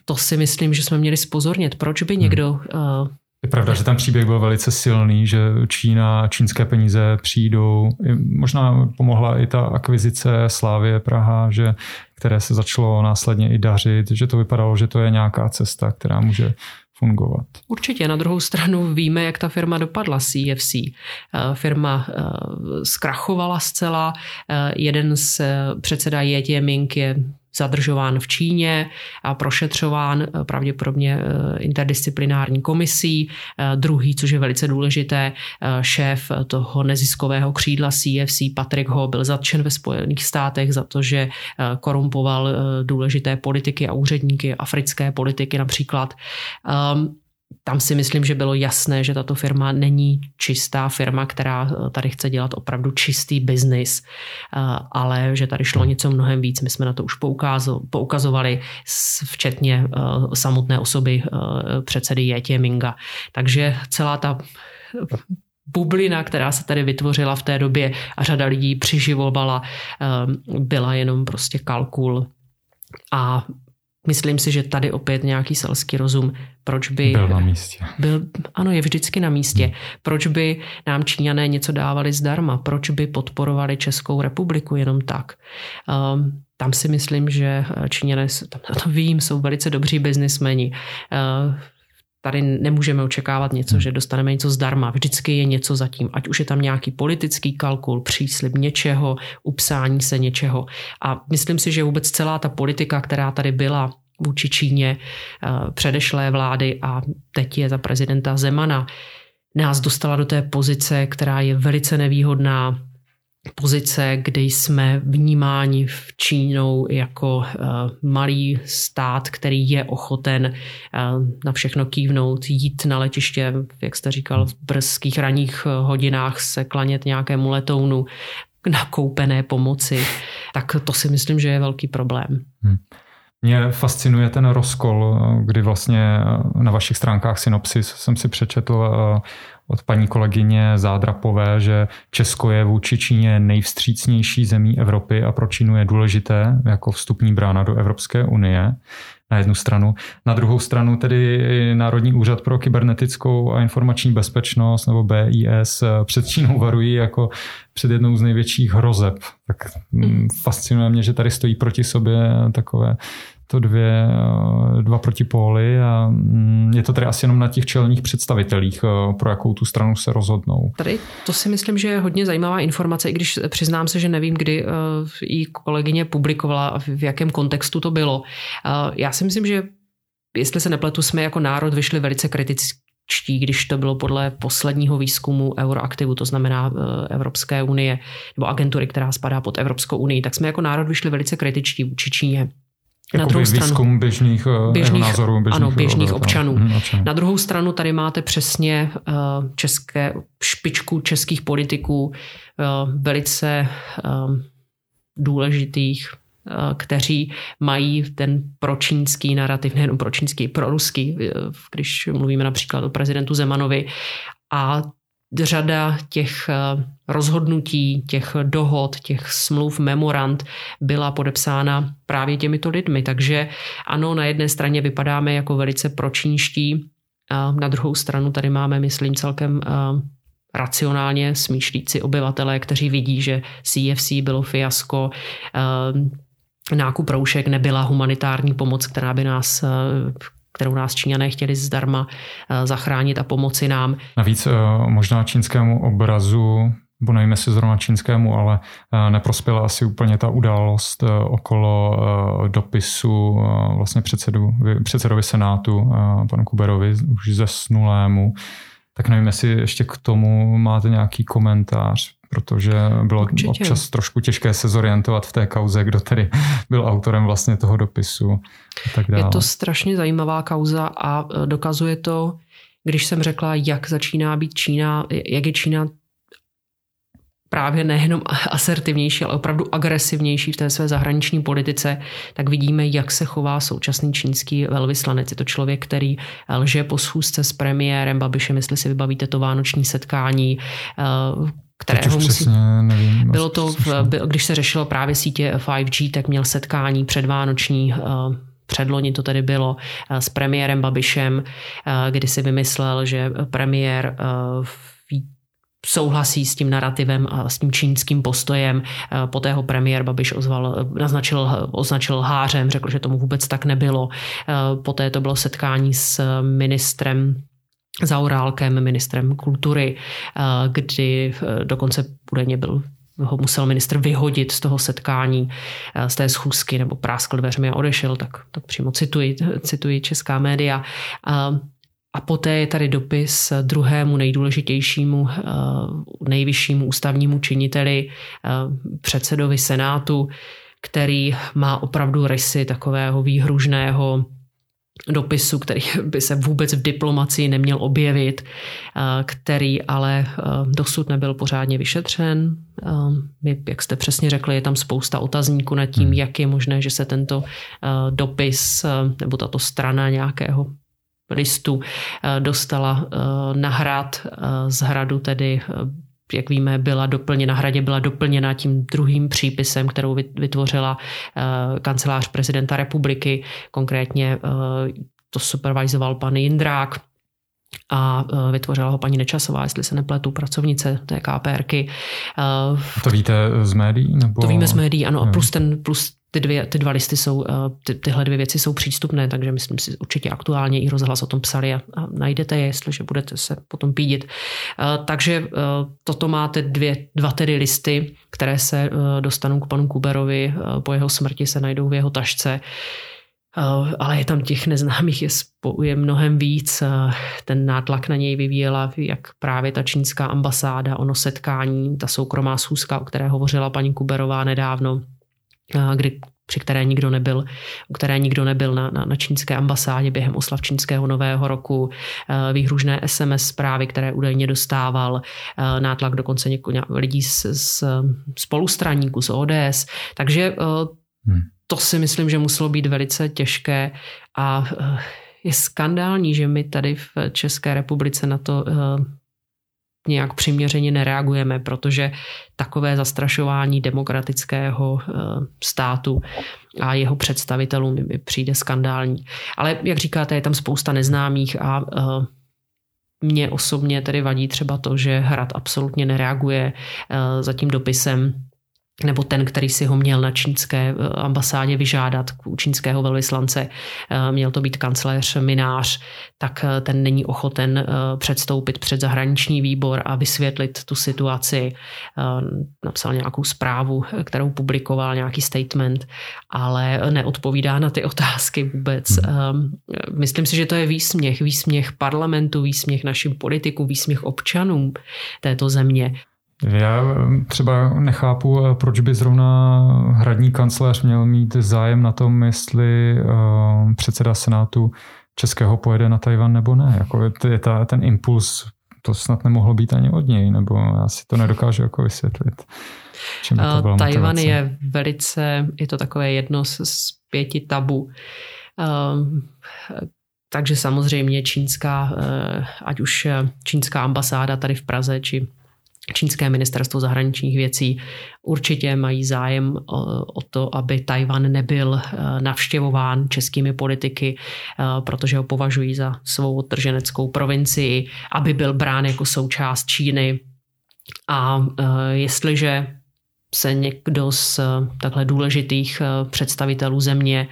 To si myslím, že jsme měli zpozornit. Proč by někdo... Je pravda, že ten příběh byl velice silný, že Čína, čínské peníze přijdou. Možná pomohla i ta akvizice Slavie Praha, že, které se začalo následně i dařit, že to vypadalo, že to je nějaká cesta, která může fungovat. Určitě. Na druhou stranu víme, jak ta firma dopadla, CFC. Firma zkrachovala zcela. Jeden z předseda Ťin-pching je zadržován v Číně a prošetřován pravděpodobně interdisciplinární komisí. Druhý, což je velice důležité, šéf toho neziskového křídla CFC, Patrick Ho, byl zatčen ve Spojených státech za to, že korumpoval důležité politiky a úředníky, africké politiky například. Tam si myslím, že bylo jasné, že tato firma není čistá firma, která tady chce dělat opravdu čistý biznis, ale že tady šlo něco mnohem víc. My jsme na to už poukazovali, včetně samotné osoby předsedy Ťin-pchinga. Takže celá ta bublina, která se tady vytvořila v té době a řada lidí přiživovala, byla jenom prostě kalkul a myslím si, že tady opět nějaký selský rozum, proč by... Byl na místě. Ano, je vždycky na místě. Proč by nám Číňané něco dávali zdarma? Proč by podporovali Českou republiku jenom tak? Tam si myslím, že Číňané, to vím, jsou velice dobří biznismeni. Tady nemůžeme očekávat něco, že dostaneme něco zdarma. Vždycky je něco zatím. Ať už je tam nějaký politický kalkul, příslib něčeho, upsání se něčeho. A myslím si, že vůbec celá ta politika, která tady byla vůči Číně, předešlé vlády a teď je za prezidenta Zemana, nás dostala do té pozice, která je velice nevýhodná. Pozice, kdy jsme vnímáni v Čínou jako malý stát, který je ochoten na všechno kývnout, jít na letiště, jak jste říkal, v brzkých ranních hodinách se klanět nějakému letounu na koupené pomoci. Tak to si myslím, že je velký problém. Mě fascinuje ten rozkol, kdy vlastně na vašich stránkách Synopsis jsem si přečetl od paní kolegyně Zádrapové, že Česko je vůči Číně nejvstřícnější zemí Evropy a pro Čínu je důležité jako vstupní brána do Evropské unie na jednu stranu. Na druhou stranu tedy Národní úřad pro kybernetickou a informační bezpečnost nebo BIS před Čínou varují jako před jednou z největších hrozeb. Tak fascinuje mě, že tady stojí proti sobě takové to dva protipóly a je to tedy asi jenom na těch čelních představitelích, pro jakou tu stranu se rozhodnou. Tady to si myslím, že je hodně zajímavá informace, i když přiznám se, že nevím, kdy ji kolegyně publikovala, v jakém kontextu to bylo. Já si myslím, že jestli se nepletu, jsme jako národ vyšli velice kritičtí, když to bylo podle posledního výzkumu Euroaktivu, to znamená Evropské unie nebo agentury, která spadá pod Evropskou unii, tak jsme jako národ vyšli velice kritičtí vůči Číně. Jakoby výzkum běžných názorů. Běžných občanů. Na druhou stranu tady máte přesně špičku českých politiků, velice důležitých, kteří mají ten pročínský narrativ, nejen pročínský, proruský, když mluvíme například o prezidentu Zemanovi. A řada těch rozhodnutí, těch dohod, těch smluv, memorand byla podepsána právě těmito lidmi. Takže ano, na jedné straně vypadáme jako velice pročínští, na druhou stranu tady máme, myslím, celkem racionálně smýšlící obyvatelé, kteří vidí, že CFC bylo fiasko, nákup roušek nebyla humanitární pomoc, kterou nás Číňané chtěli zdarma zachránit a pomoci nám. Navíc možná čínskému obrazu, bo nevím, jestli zrovna čínskému, ale neprospěla asi úplně ta událost okolo dopisu vlastně předsedovi Senátu, panu Kuberovi, už zesnulému. Tak nevím, jestli ještě k tomu máte nějaký komentář, protože bylo určitě občas trošku těžké se zorientovat v té kauze, kdo tedy byl autorem vlastně toho dopisu a tak dále. Je to strašně zajímavá kauza a dokazuje to, když jsem řekla, jak začíná být Čína, jak je Čína právě nejenom asertivnější, ale opravdu agresivnější v té své zahraniční politice, tak vidíme, jak se chová současný čínský velvyslanec. Je to člověk, který lže po schůzce s premiérem Babišem, jestli si vybavíte to vánoční setkání, kterého musí... Nevím, bylo to, když se řešilo právě sítě 5G, tak měl setkání předvánoční, předloni to tedy bylo, s premiérem Babišem, kdy si vymyslel, že premiér souhlasí s tím narrativem a s tím čínským postojem. Poté ho premiér Babiš označil hářem, řekl, že tomu vůbec tak nebylo. Poté to bylo setkání s ministrem Zaurálkem, ministrem kultury, kdy dokonce údajně ho musel ministr vyhodit z toho setkání, z té schůzky, nebo práskl dveřmi a odešel, tak přímo cituji česká média. A poté je tady dopis druhému nejdůležitějšímu, nejvyššímu ústavnímu činiteli, předsedovi Senátu, který má opravdu rysy takového výhružného dopisu, který by se vůbec v diplomacii neměl objevit, který ale dosud nebyl pořádně vyšetřen. Jak jste přesně řekli, je tam spousta otazníků nad tím, jak je možné, že se tento dopis nebo tato strana nějakého listu dostala na hrad. Z hradu tedy, jak víme, byla doplněna tím druhým přípisem, kterou vytvořila kancelář prezidenta republiky. Konkrétně to supervizoval pan Jindrák a vytvořila ho paní Nečasová, jestli se nepletu, pracovnice té KPRky. To víte z médií? Nebo... To víme z médií, ano. A plus ty dva listy jsou, tyhle dvě věci jsou přístupné, takže myslím si určitě aktuálně i Rozhlas o tom psali a najdete je, jestliže budete se potom pídit. Takže toto máte dva tedy listy, které se dostanou k panu Kuberovi, po jeho smrti se najdou v jeho tašce. Ale je tam těch neznámých je mnohem víc. Ten nátlak na něj vyvíjela jak právě ta čínská ambasáda, ono setkání, ta soukromá schůzka, o které hovořila paní Kuberová nedávno, u které nikdo nebyl na čínské ambasádě během oslav čínského nového roku, výhružné SMS zprávy, které údajně dostával, nátlak dokonce lidí z spolustraníků, z ODS. Takže to si myslím, že muselo být velice těžké a je skandální, že my tady v České republice na to nějak přiměřeně nereagujeme, protože takové zastrašování demokratického státu a jeho představitelů mi přijde skandální. Ale jak říkáte, je tam spousta neznámých a mně osobně tedy vadí třeba to, že hrad absolutně nereaguje za tím dopisem, nebo ten, který si ho měl na čínské ambasádě vyžádat u čínského velvyslance, měl to být kancléř Mynář, tak ten není ochoten předstoupit před zahraniční výbor a vysvětlit tu situaci. Napsal nějakou zprávu, kterou publikoval, nějaký statement, ale neodpovídá na ty otázky vůbec. Myslím si, že to je výsměch. Výsměch parlamentu, výsměch našim politikům, výsměch občanům této země. Já třeba nechápu, proč by zrovna hradní kancléř měl mít zájem na tom, jestli předseda Senátu českého pojede na Tajvan nebo ne. Jako ten impuls, to snad nemohlo být ani od něj, nebo já si to nedokážu jako vysvětlit. Tajvan je velice, je to takové jedno z 5 tabu, Takže samozřejmě čínská, ať už čínská ambasáda tady v Praze, či čínské ministerstvo zahraničních věcí určitě mají zájem o to, aby Tajvan nebyl navštěvován českými politiky, protože ho považují za svou odtrženeckou provincii, aby byl brán jako součást Číny. A jestliže se někdo z takhle důležitých představitelů země,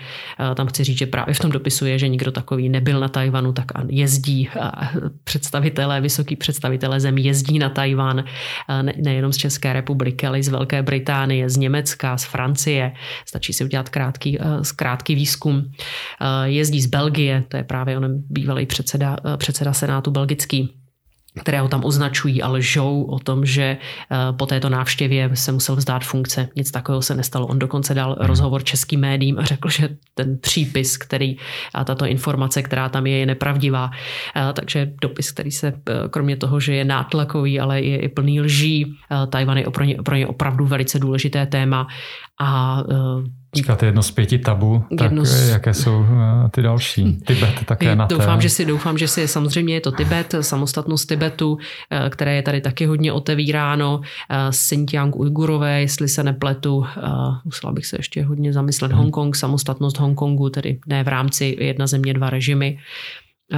tam chci říct, že právě v tom dopisu je, že nikdo takový nebyl na Tajvanu, tak jezdí představitelé, vysoký představitelé zemí jezdí na Tajvan, nejenom z České republiky, ale i z Velké Británie, z Německa, z Francie, stačí si udělat krátký výzkum, jezdí z Belgie, to je právě onem bývalý předseda Senátu belgický, kterého tam označují a lžou o tom, že po této návštěvě se musel vzdát funkce. Nic takového se nestalo. On dokonce dal rozhovor českým médiím a řekl, že ten přípis, který a tato informace, která tam je nepravdivá. Takže dopis, který se kromě toho, že je nátlakový, ale je i plný lží. Tajvan je pro ně opravdu velice důležité téma. A říkáte jedno z 5 tabu, tak jaké jsou ty další? Tibet také na té. Doufám, že si samozřejmě je to Tibet, samostatnost Tibetu, které je tady taky hodně otevíráno. Xinjiang Ujgurové, jestli se nepletu, musela bych se ještě hodně zamyslet. Hongkong, samostatnost Hongkongu, tedy ne v rámci jedna země, dva režimy,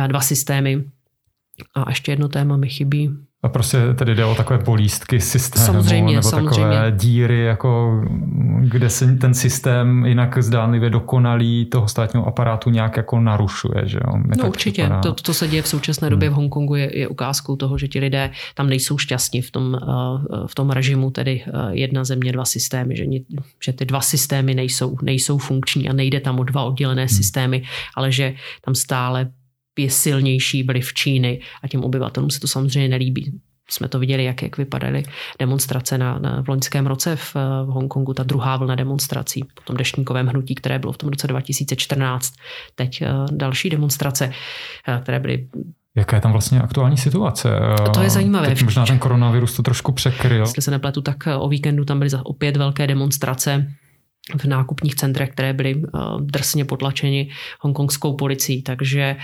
dva systémy. A ještě jedno téma mi chybí. A prostě tedy jde o takové bolístky systému, samozřejmě. Takové díry, jako kde se ten systém jinak zdánlivě dokonalý toho státního aparátu nějak jako narušuje. Že jo? No určitě. To se děje v současné době v Hongkongu je ukázkou toho, že ti lidé tam nejsou šťastní v tom režimu, tedy jedna země, dva systémy. Že ty dva systémy nejsou funkční a nejde tam o dva oddělené systémy, ale že tam stále je silnější vliv Číny a těm obyvatelům se to samozřejmě nelíbí. Jsme to viděli, jak vypadaly demonstrace v loňském roce v Hongkongu, ta druhá vlna demonstrací po tom deštníkovém hnutí, které bylo v tom roce 2014. Teď další demonstrace, které byly. Jaká je tam vlastně aktuální situace? To je zajímavé. Teď možná ten koronavirus to trošku překryl. Jestli se nepletu, tak o víkendu tam byly opět velké demonstrace v nákupních centrech, které byly drsně potlačeny hongkongskou policií. Takže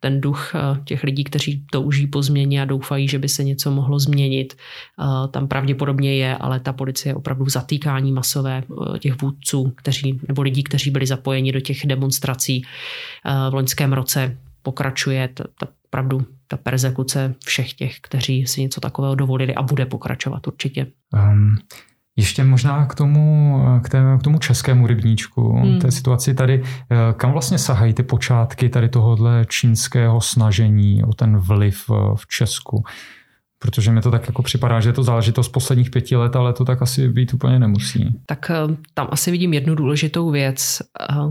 ten duch těch lidí, kteří touží po změně a doufají, že by se něco mohlo změnit, tam pravděpodobně je, ale ta policie je opravdu zatýkání masové těch vůdců, nebo lidí, kteří byli zapojeni do těch demonstrací v loňském roce. Pokračuje ta perzekuce všech těch, kteří si něco takového dovolili a bude pokračovat určitě. Ještě možná k tomu českému rybníčku, té situaci tady, kam vlastně sahají ty počátky tady tohohle čínského snažení o ten vliv v Česku? Protože mi to tak jako připadá, že je to záležitost posledních 5 let, ale to tak asi být úplně nemusí. Tak tam asi vidím jednu důležitou věc,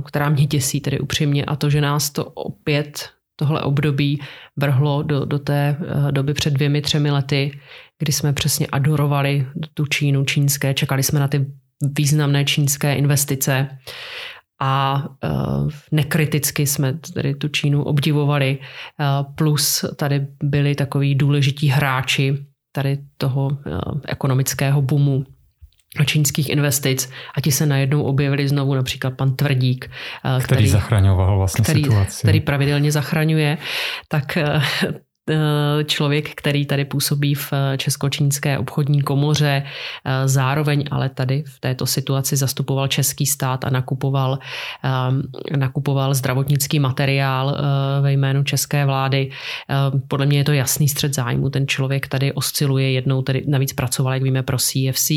která mě děsí tedy upřímně, a to, že nás to opět tohle období vrhlo do té doby před 2-3 lety, kdy jsme přesně adorovali tu Čínu, čínské, čekali jsme na ty významné čínské investice a nekriticky jsme tady tu Čínu obdivovali, plus tady byli takoví důležití hráči tady toho ekonomického boomu čínských investic a ti se najednou objevili znovu, například pan Tvrdík, který zachraňoval vlastně situaci. Který pravidelně zachraňuje, tak člověk, který tady působí v Česko-čínské obchodní komoře, zároveň ale tady v této situaci zastupoval český stát a nakupoval zdravotnický materiál ve jménu české vlády. Podle mě je to jasný střet zájmu. Ten člověk tady osciluje, jednou tady navíc pracoval, jak víme, pro CFC,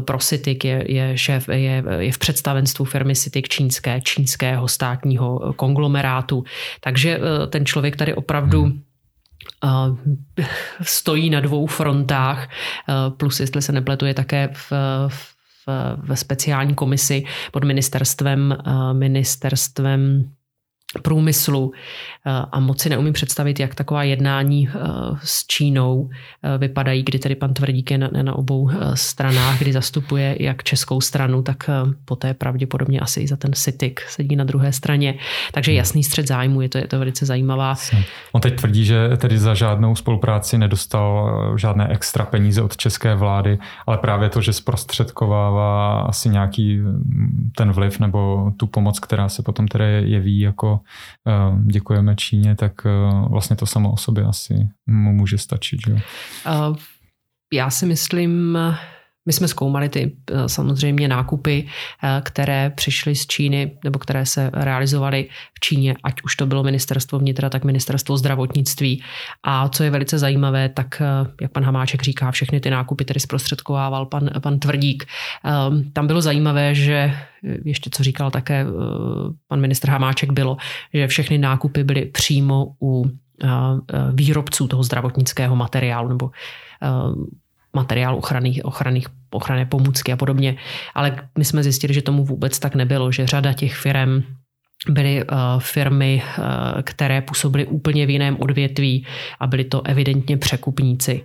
pro CITIC, je šéf, je v představenstvu firmy CITIC čínského státního konglomerátu. Takže ten člověk tady opravdu stojí na 2 frontách, plus jestli se nepletuje také ve speciální komisi pod ministerstvem průmyslu a moc si neumím představit, jak taková jednání s Čínou vypadají, kdy tedy pan Tvrdík je na obou stranách, kdy zastupuje jak českou stranu, tak poté pravděpodobně asi i za ten CITIC sedí na druhé straně. Takže jasný střet zájmu, je to velice zajímavá. On teď tvrdí, že tedy za žádnou spolupráci nedostal žádné extra peníze od české vlády, ale právě to, že zprostředkovává asi nějaký ten vliv nebo tu pomoc, která se potom tedy jeví jako děkujeme Číně, tak vlastně to samo o sobě asi mu může stačit. Že? Já si myslím, my jsme zkoumali ty samozřejmě nákupy, které přišly z Číny nebo které se realizovaly v Číně, ať už to bylo ministerstvo vnitra, tak ministerstvo zdravotnictví. A co je velice zajímavé, tak jak pan Hamáček říká, všechny ty nákupy tedy zprostředkovával pan Tvrdík. Tam bylo zajímavé, že ještě co říkal také pan ministr Hamáček bylo, že všechny nákupy byly přímo u výrobců toho zdravotnického materiálu nebo materiál ochranné pomůcky a podobně. Ale my jsme zjistili, že tomu vůbec tak nebylo, že řada těch firem byly firmy, které působily úplně v jiném odvětví a byli to evidentně překupníci.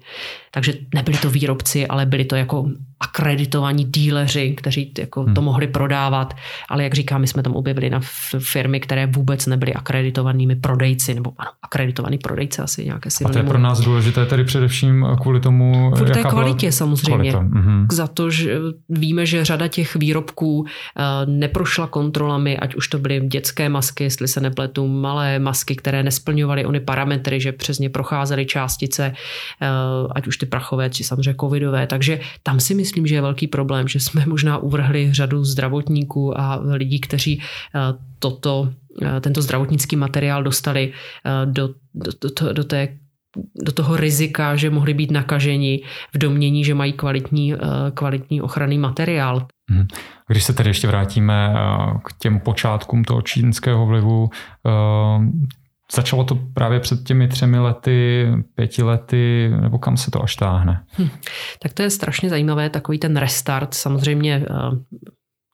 Takže nebyli to výrobci, ale byli to jako akreditovaní díleři, kteří jako to mohli prodávat. Ale jak říkám, my jsme tam objevili na firmy, které vůbec nebyly akreditovanými prodejci, nebo ano, akreditovaný prodejce asi nějaké silné. A to je pro nás důležité tedy především kvůli tomu, kvůli té kvalitě byla... samozřejmě. Za to, že víme, že řada těch výrobků neprošla kontrolami, ať už to byly dětské masky, jestli se nepletu, malé masky, které nesplňovaly ony parametry, že přes ně procházely částice, ať už ty prachové, či samozřejmě covidové. Takže tam si myslím, že je velký problém, že jsme možná uvrhli řadu zdravotníků a lidí, kteří tento zdravotnický materiál dostali do toho rizika, že mohli být nakaženi v domnění, že mají kvalitní ochranný materiál. Když se tedy ještě vrátíme k těm počátkům toho čínského vlivu, začalo to právě před těmi 3 lety, 5 lety, nebo kam se to až táhne? Tak to je strašně zajímavé, takový ten restart. Samozřejmě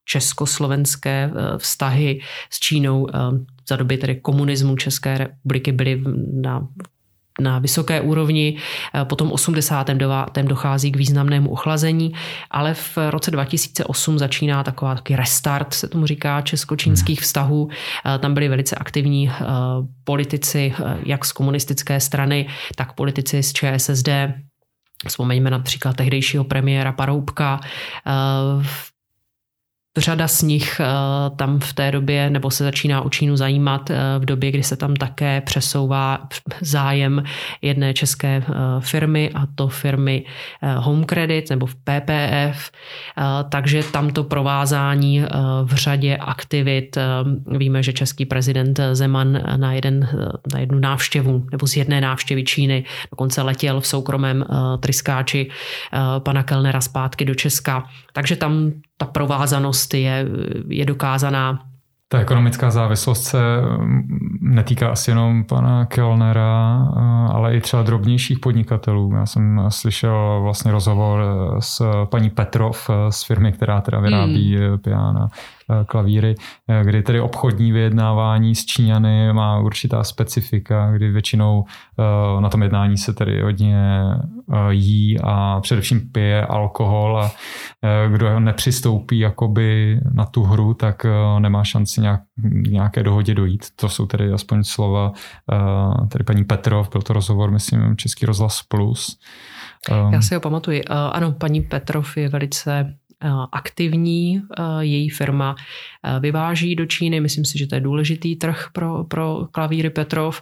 československé vztahy s Čínou za doby tedy komunismu České republiky byly na vysoké úrovni, potom 89. dochází k významnému ochlazení, ale v roce 2008 začíná takový restart, se tomu říká, česko-čínských vztahů. Tam byli velice aktivní politici, jak z komunistické strany, tak politici z ČSSD. Vzpomeňme například tehdejšího premiéra Paroubka. Řada z nich tam v té době, nebo se začíná o Čínu zajímat v době, kdy se tam také přesouvá zájem jedné české firmy, a to firmy Home Credit nebo v PPF, takže tam to provázání v řadě aktivit. Víme, že český prezident Zeman na jednu návštěvu, nebo z jedné návštěvy Číny, dokonce letěl v soukromém tryskáči pana Kellnera zpátky do Česka, takže tam ta provázanost je dokázaná. Ta ekonomická závislost se netýká asi jenom pana Kellnera, ale i třeba drobnějších podnikatelů. Já jsem slyšel vlastně rozhovor s paní Petrov z firmy, která teda vyrábí piana, klavíry, kdy tedy obchodní vyjednávání s Číňany má určitá specifika, kdy většinou na tom jednání se tedy hodně jí a především pije alkohol, a kdo nepřistoupí jakoby na tu hru, tak nemá šanci nějaké dohodě dojít. To jsou tedy aspoň slova tedy paní Petrov, byl to rozhovor, myslím, Český rozhlas Plus. Já si ho pamatuji. Ano, paní Petrov je velice aktivní, její firma vyváží do Číny, myslím si, že to je důležitý trh pro klavíry Petrov.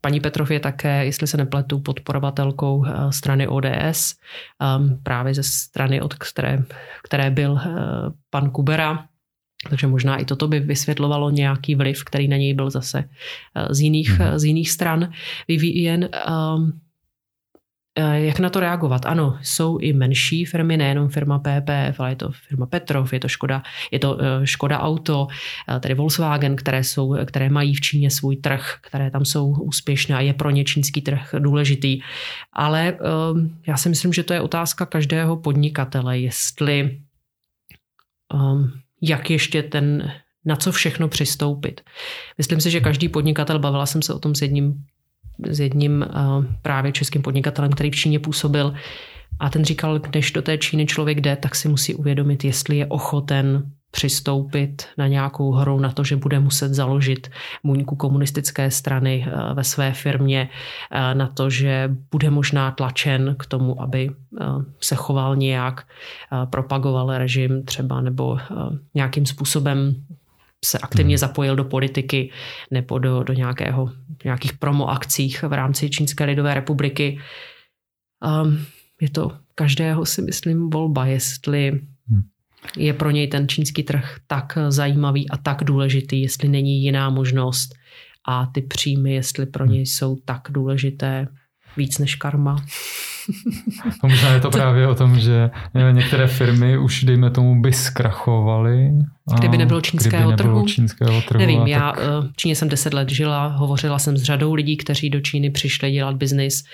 Paní Petrov je také, jestli se nepletu, podporovatelkou strany ODS, právě ze strany, od které byl pan Kubera, takže možná i toto by vysvětlovalo nějaký vliv, který na něj byl zase z jiných stran vyvíjen. Jak na to reagovat? Ano, jsou i menší firmy, nejenom firma PPF, ale je to firma Petrov, je to Škoda Auto, tedy Volkswagen, které mají v Číně svůj trh, které tam jsou úspěšné a je pro ně čínský trh důležitý. Ale já si myslím, že to je otázka každého podnikatele, jestli jak ještě na co všechno přistoupit. Myslím si, že každý podnikatel, bavila jsem se o tom s jedním právě českým podnikatelem, který v Číně působil, a ten říkal, když do té Číny člověk jde, tak si musí uvědomit, jestli je ochoten přistoupit na nějakou hru, na to, že bude muset založit buňku komunistické strany ve své firmě, na to, že bude možná tlačen k tomu, aby se choval nějak, propagoval režim třeba, nebo nějakým způsobem se aktivně zapojil do politiky nebo do nějakých promoakcích v rámci Čínské lidové republiky. Je to každého, si myslím, volba, jestli je pro něj ten čínský trh tak zajímavý a tak důležitý, jestli není jiná možnost a ty příjmy, jestli pro něj jsou tak důležité víc než karma. To možná je to právě o tom, že některé firmy už, dejme tomu, by zkrachovaly. Kdyby nebylo čínského trhu. Nevím, já v Číně jsem 10 let žila, hovořila jsem s řadou lidí, kteří do Číny přišli dělat biznis.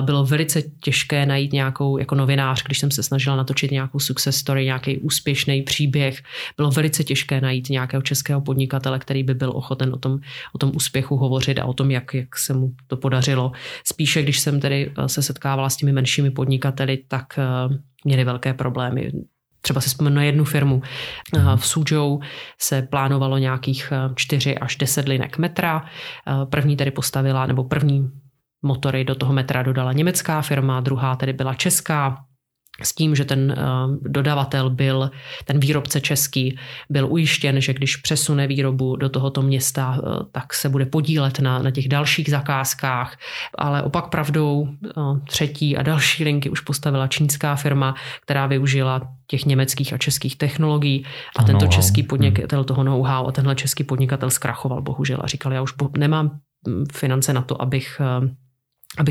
Bylo velice těžké najít nějakou, jako novinář, když jsem se snažila natočit nějakou success story, nějaký úspěšný příběh. Bylo velice těžké najít nějakého českého podnikatele, který by byl ochoten o tom úspěchu hovořit a o tom, jak se mu to podařilo. Spíše, když jsem tedy se setkávala s těmi menšími podnikateli, tak měli velké problémy. Třeba si vzpomenu na jednu firmu. V Suzhou se plánovalo nějakých 4 až 10 linek metra. První tedy postavila, nebo první motory do toho metra dodala německá firma, druhá tedy byla česká, s tím, že ten dodavatel byl, ten výrobce český, byl ujištěn, že když přesune výrobu do tohoto města, tak se bude podílet na těch dalších zakázkách. Ale opak pravdou třetí a další linky už postavila čínská firma, která využila těch německých a českých technologií a tento český podnikatel toho know-how a tenhle český podnikatel zkrachoval bohužel a říkal, já už nemám finance na to, abych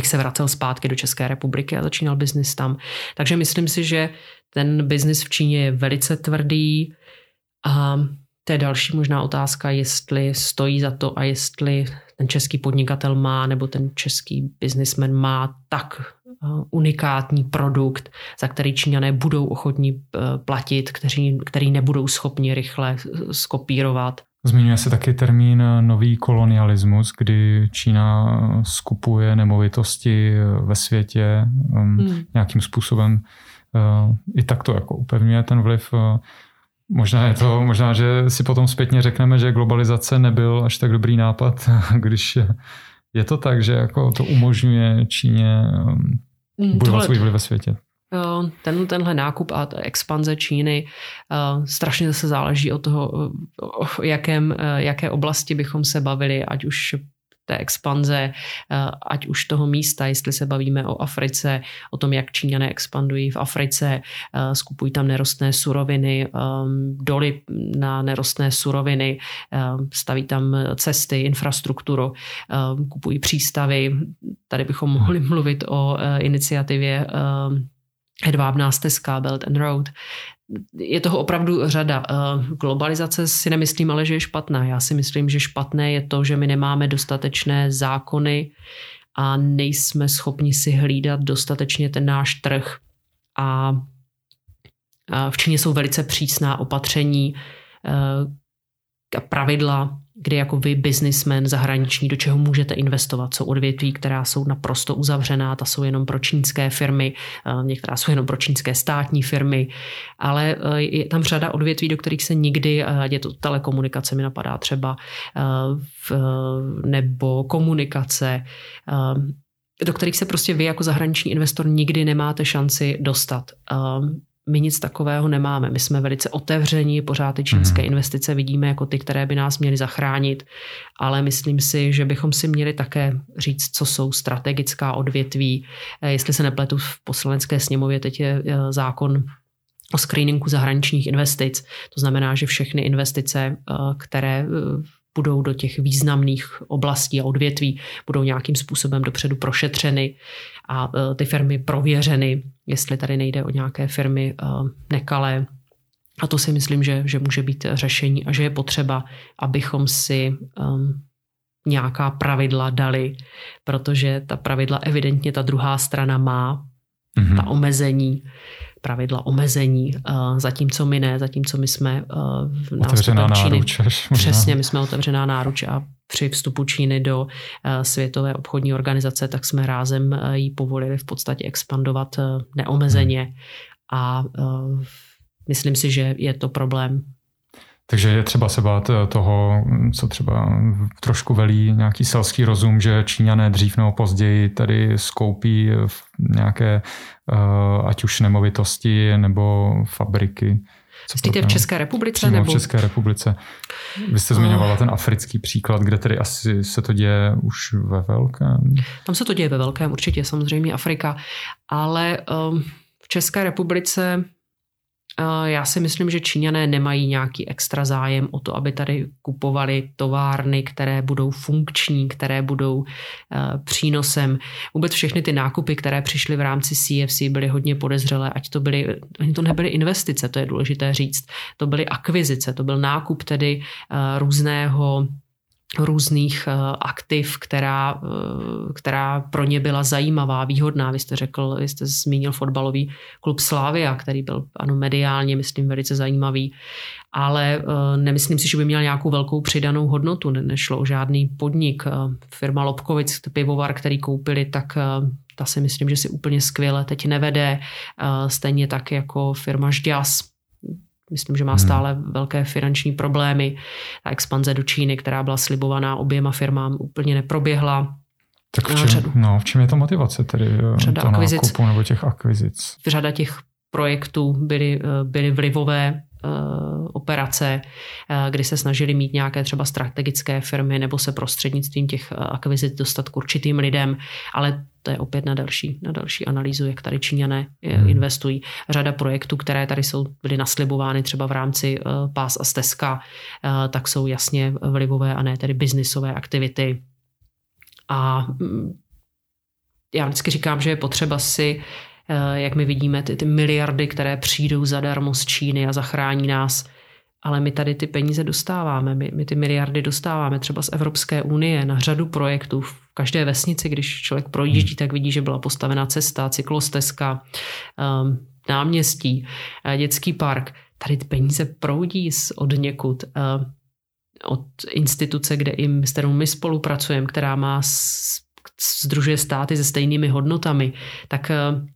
se vracel zpátky do České republiky a začínal biznis tam. Takže myslím si, že ten biznis v Číně je velice tvrdý a to je další možná otázka, jestli stojí za to a jestli ten český podnikatel má nebo ten český biznismen má tak unikátní produkt, za který Číňané budou ochotní platit, který nebudou schopni rychle skopírovat. Zmiňuje se taky termín nový kolonialismus, kdy Čína skupuje nemovitosti ve světě nějakým způsobem. I tak to jako upevňuje ten vliv. Možná, že si potom zpětně řekneme, že globalizace nebyl až tak dobrý nápad, když je to tak, že jako to umožňuje Číně budovat svůj vliv ve světě. Tenhle nákup a expanze Číny strašně zase záleží od toho, o jaké oblasti bychom se bavili, ať už té expanze, ať už toho místa, jestli se bavíme o Africe, o tom, jak Číňané expandují v Africe, skupují tam nerostné suroviny, doly na nerostné suroviny, staví tam cesty, infrastrukturu, kupují přístavy. Tady bychom mohli mluvit o iniciativě Hedvábná stezka, Belt and Road. Je toho opravdu řada. Globalizace si nemyslím, ale že je špatná. Já si myslím, že špatné je to, že my nemáme dostatečné zákony a nejsme schopni si hlídat dostatečně ten náš trh. A v Číně jsou velice přísná opatření a pravidla, kdy jako vy, biznismen zahraniční, do čeho můžete investovat. Jsou odvětví, která jsou naprosto uzavřená, ta jsou jenom pro čínské firmy, některá jsou jenom pro čínské státní firmy, ale je tam řada odvětví, do kterých se nikdy, ať je to telekomunikace, mi napadá třeba, nebo komunikace, do kterých se prostě vy jako zahraniční investor nikdy nemáte šanci dostat. My nic takového nemáme. My jsme velice otevření, pořád ty čínské investice vidíme jako ty, které by nás měly zachránit, ale myslím si, že bychom si měli také říct, co jsou strategická odvětví. Jestli se nepletu, v Poslanecké sněmově teď je zákon o screeningu zahraničních investic. To znamená, že všechny investice, které budou do těch významných oblastí a odvětví, budou nějakým způsobem dopředu prošetřeny a ty firmy prověřeny, jestli tady nejde o nějaké firmy nekalé. A to si myslím, že může být řešení a že je potřeba, abychom si nějaká pravidla dali, protože ta pravidla evidentně ta druhá strana má, ta omezení, pravidla omezení, zatímco my ne, zatímco my jsme otevřená náruč. Přesně, my jsme otevřená náruč a při vstupu Číny do Světové obchodní organizace, tak jsme rázem jí povolili v podstatě expandovat neomezeně a myslím si, že je to problém. Takže je třeba se bát toho, co třeba trošku velí nějaký selský rozum, že Číňané dřív nebo později tady skoupí nějaké ať už nemovitosti nebo fabriky. Myslíte v České republice? Přímo nebo? V České republice. Vy jste zmiňovala ten africký příklad, kde tedy asi se to děje už ve velkém. Tam se to děje ve velkém určitě, samozřejmě Afrika. Ale v České republice já si myslím, že Číňané nemají nějaký extra zájem o to, aby tady kupovali továrny, které budou funkční, které budou přínosem. Vůbec všechny ty nákupy, které přišly v rámci CFC, byly hodně podezřelé, ani to nebyly investice, to je důležité říct. To byly akvizice, to byl nákup tedy různých aktiv, která pro ně byla zajímavá, výhodná. Vy jste zmínil fotbalový klub Slavia, který byl mediálně, myslím, velice zajímavý, ale nemyslím si, že by měl nějakou velkou přidanou hodnotu. Nešlo o žádný podnik. Firma Lobkovic, pivovar, který koupili, tak ta si myslím, že si úplně skvěle teď nevede. Stejně tak jako firma Žďas. Myslím, že má stále velké finanční problémy. Ta expanze do Číny, která byla slibovaná oběma firmám, úplně neproběhla. Tak v čem je ta motivace tedy to nákupu nebo těch akvizic? Řada těch projektů byly vlivové operace, kdy se snažili mít nějaké třeba strategické firmy nebo se prostřednictvím těch akvizic dostat k určitým lidem, ale to je opět na další analýzu, jak tady Číňané investují. Řada projektů, které tady byly naslibovány třeba v rámci pás a stezka, tak jsou jasně vlivové a ne tedy biznisové aktivity. A já vždycky říkám, že je potřeba si, jak my vidíme, ty miliardy, které přijdou zadarmo z Číny a zachrání nás, ale my tady ty peníze dostáváme, my ty miliardy dostáváme třeba z Evropské unie na řadu projektů. V každé vesnici, když člověk projíždí, tak vidí, že byla postavená cesta, cyklostezka, náměstí, dětský park. Tady ty peníze proudí od někud, od instituce, s kterou my spolupracujeme, která má sdružuje státy se stejnými hodnotami, tak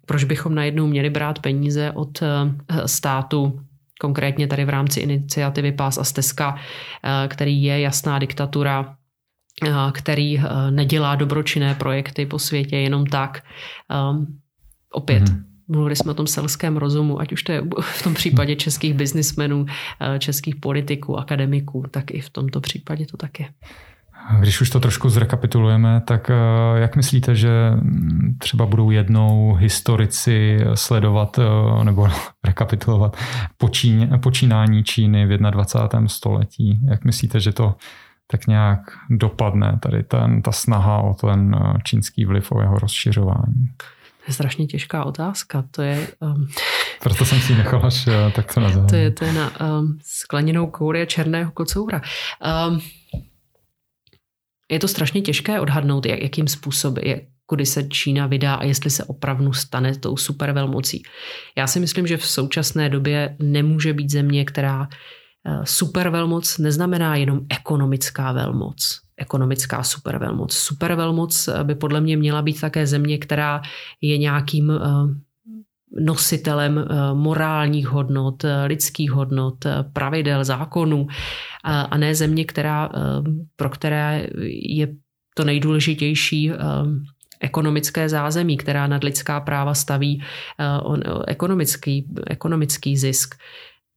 proč bychom najednou měli brát peníze od státu, konkrétně tady v rámci iniciativy Pás a stezka, který je jasná diktatura, který nedělá dobročinné projekty po světě jenom tak. Opět, mluvili jsme o tom selském rozumu, ať už to je v tom případě českých biznismenů, českých politiků, akademiků, tak i v tomto případě to tak je. Když už to trošku zrekapitulujeme, tak jak myslíte, že třeba budou jednou historici sledovat nebo rekapitulovat počínání Číny v 21. století? Jak myslíte, že to tak nějak dopadne, tady ta snaha o ten čínský vliv, o jeho rozšiřování? To je strašně těžká otázka. To je... Proto jsem si nechal až tak to nazvám. To je na skleněnou kouli a černého kocoura. Je to strašně těžké odhadnout, jakým způsobem, kudy se Čína vydá a jestli se opravdu stane tou supervelmocí. Já si myslím, že v současné době nemůže být země, která supervelmoc neznamená jenom ekonomická velmoc. Ekonomická supervelmoc. Supervelmoc by podle mě měla být také země, která je nějakým nositelem morálních hodnot, lidských hodnot, pravidel, zákonů a ne země, pro které je to nejdůležitější ekonomické zázemí, která nad lidská práva staví ekonomický zisk.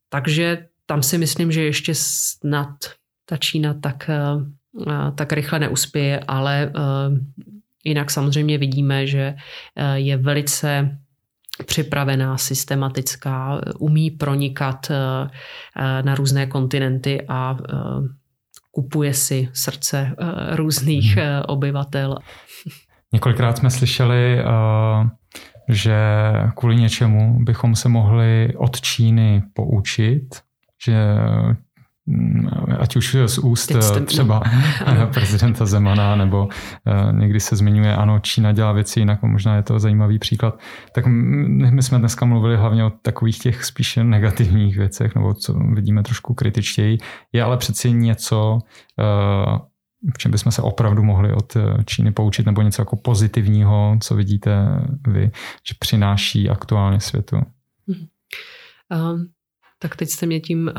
Takže tam si myslím, že ještě snad ta Čína tak rychle neuspěje, ale jinak samozřejmě vidíme, že je velice připravená, systematická, umí pronikat na různé kontinenty a kupuje si srdce různých obyvatel. Několikrát jsme slyšeli, že kvůli něčemu bychom se mohli od Číny poučit, že ať už z úst třeba prezidenta Zemana, nebo někdy se zmiňuje, ano, Čína dělá věci jinak, možná je to zajímavý příklad. Tak my jsme dneska mluvili hlavně o takových těch spíše negativních věcech, nebo co vidíme trošku kritičtěji. Je ale přeci něco, v čem bychom se opravdu mohli od Číny poučit, nebo něco jako pozitivního, co vidíte vy, že přináší aktuálně světu? Tak teď jste mě tím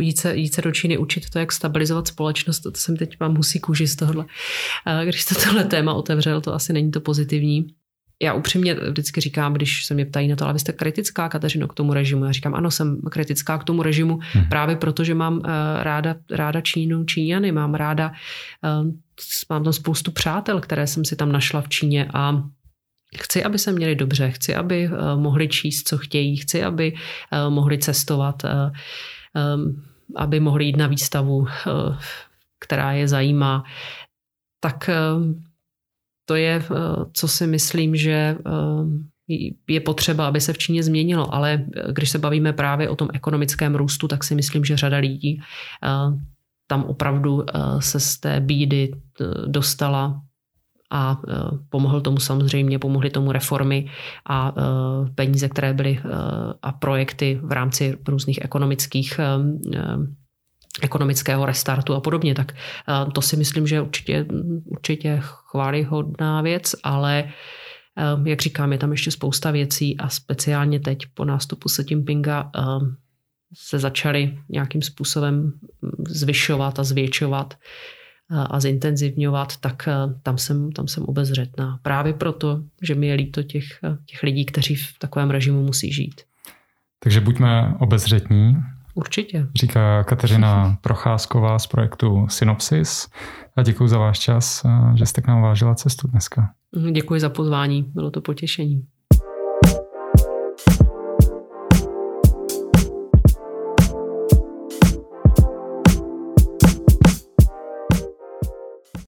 jít se do Číny učit to, jak stabilizovat společnost, to jsem teď mám husí kůži z tohohle. Když to tohle téma otevřel, to asi není to pozitivní. Já upřímně vždycky říkám, když se mě ptají na to, ale vy jste kritická, Kateřino, k tomu režimu. Já říkám, ano, jsem kritická k tomu režimu právě proto, že mám ráda Čínu, Číňany, mám tam spoustu přátel, které jsem si tam našla v Číně a chci, aby se měli dobře, chci, aby mohli číst, co chtějí, chci, aby mohli cestovat, aby mohli jít na výstavu, která je zajímá. Tak to je, co si myslím, že je potřeba, aby se v Číně změnilo, ale když se bavíme právě o tom ekonomickém růstu, tak si myslím, že řada lidí tam opravdu se z té bídy dostala a pomohly tomu reformy a peníze, které byly a projekty v rámci různých ekonomického restartu a podobně, tak to si myslím, že určitě chvályhodná věc, ale jak říkám, je tam ještě spousta věcí a speciálně teď po nástupu Si Ťin-pchinga se začaly nějakým způsobem zvyšovat a zvětšovat a zintenzivňovat, tak tam jsem obezřetná. Právě proto, že mi je líto těch lidí, kteří v takovém režimu musí žít. Takže buďme obezřetní. Určitě. Říká Kateřina Procházková z projektu Synopsis. A děkuji za váš čas, že jste k nám vážila cestu dneska. Děkuji za pozvání, bylo to potěšení.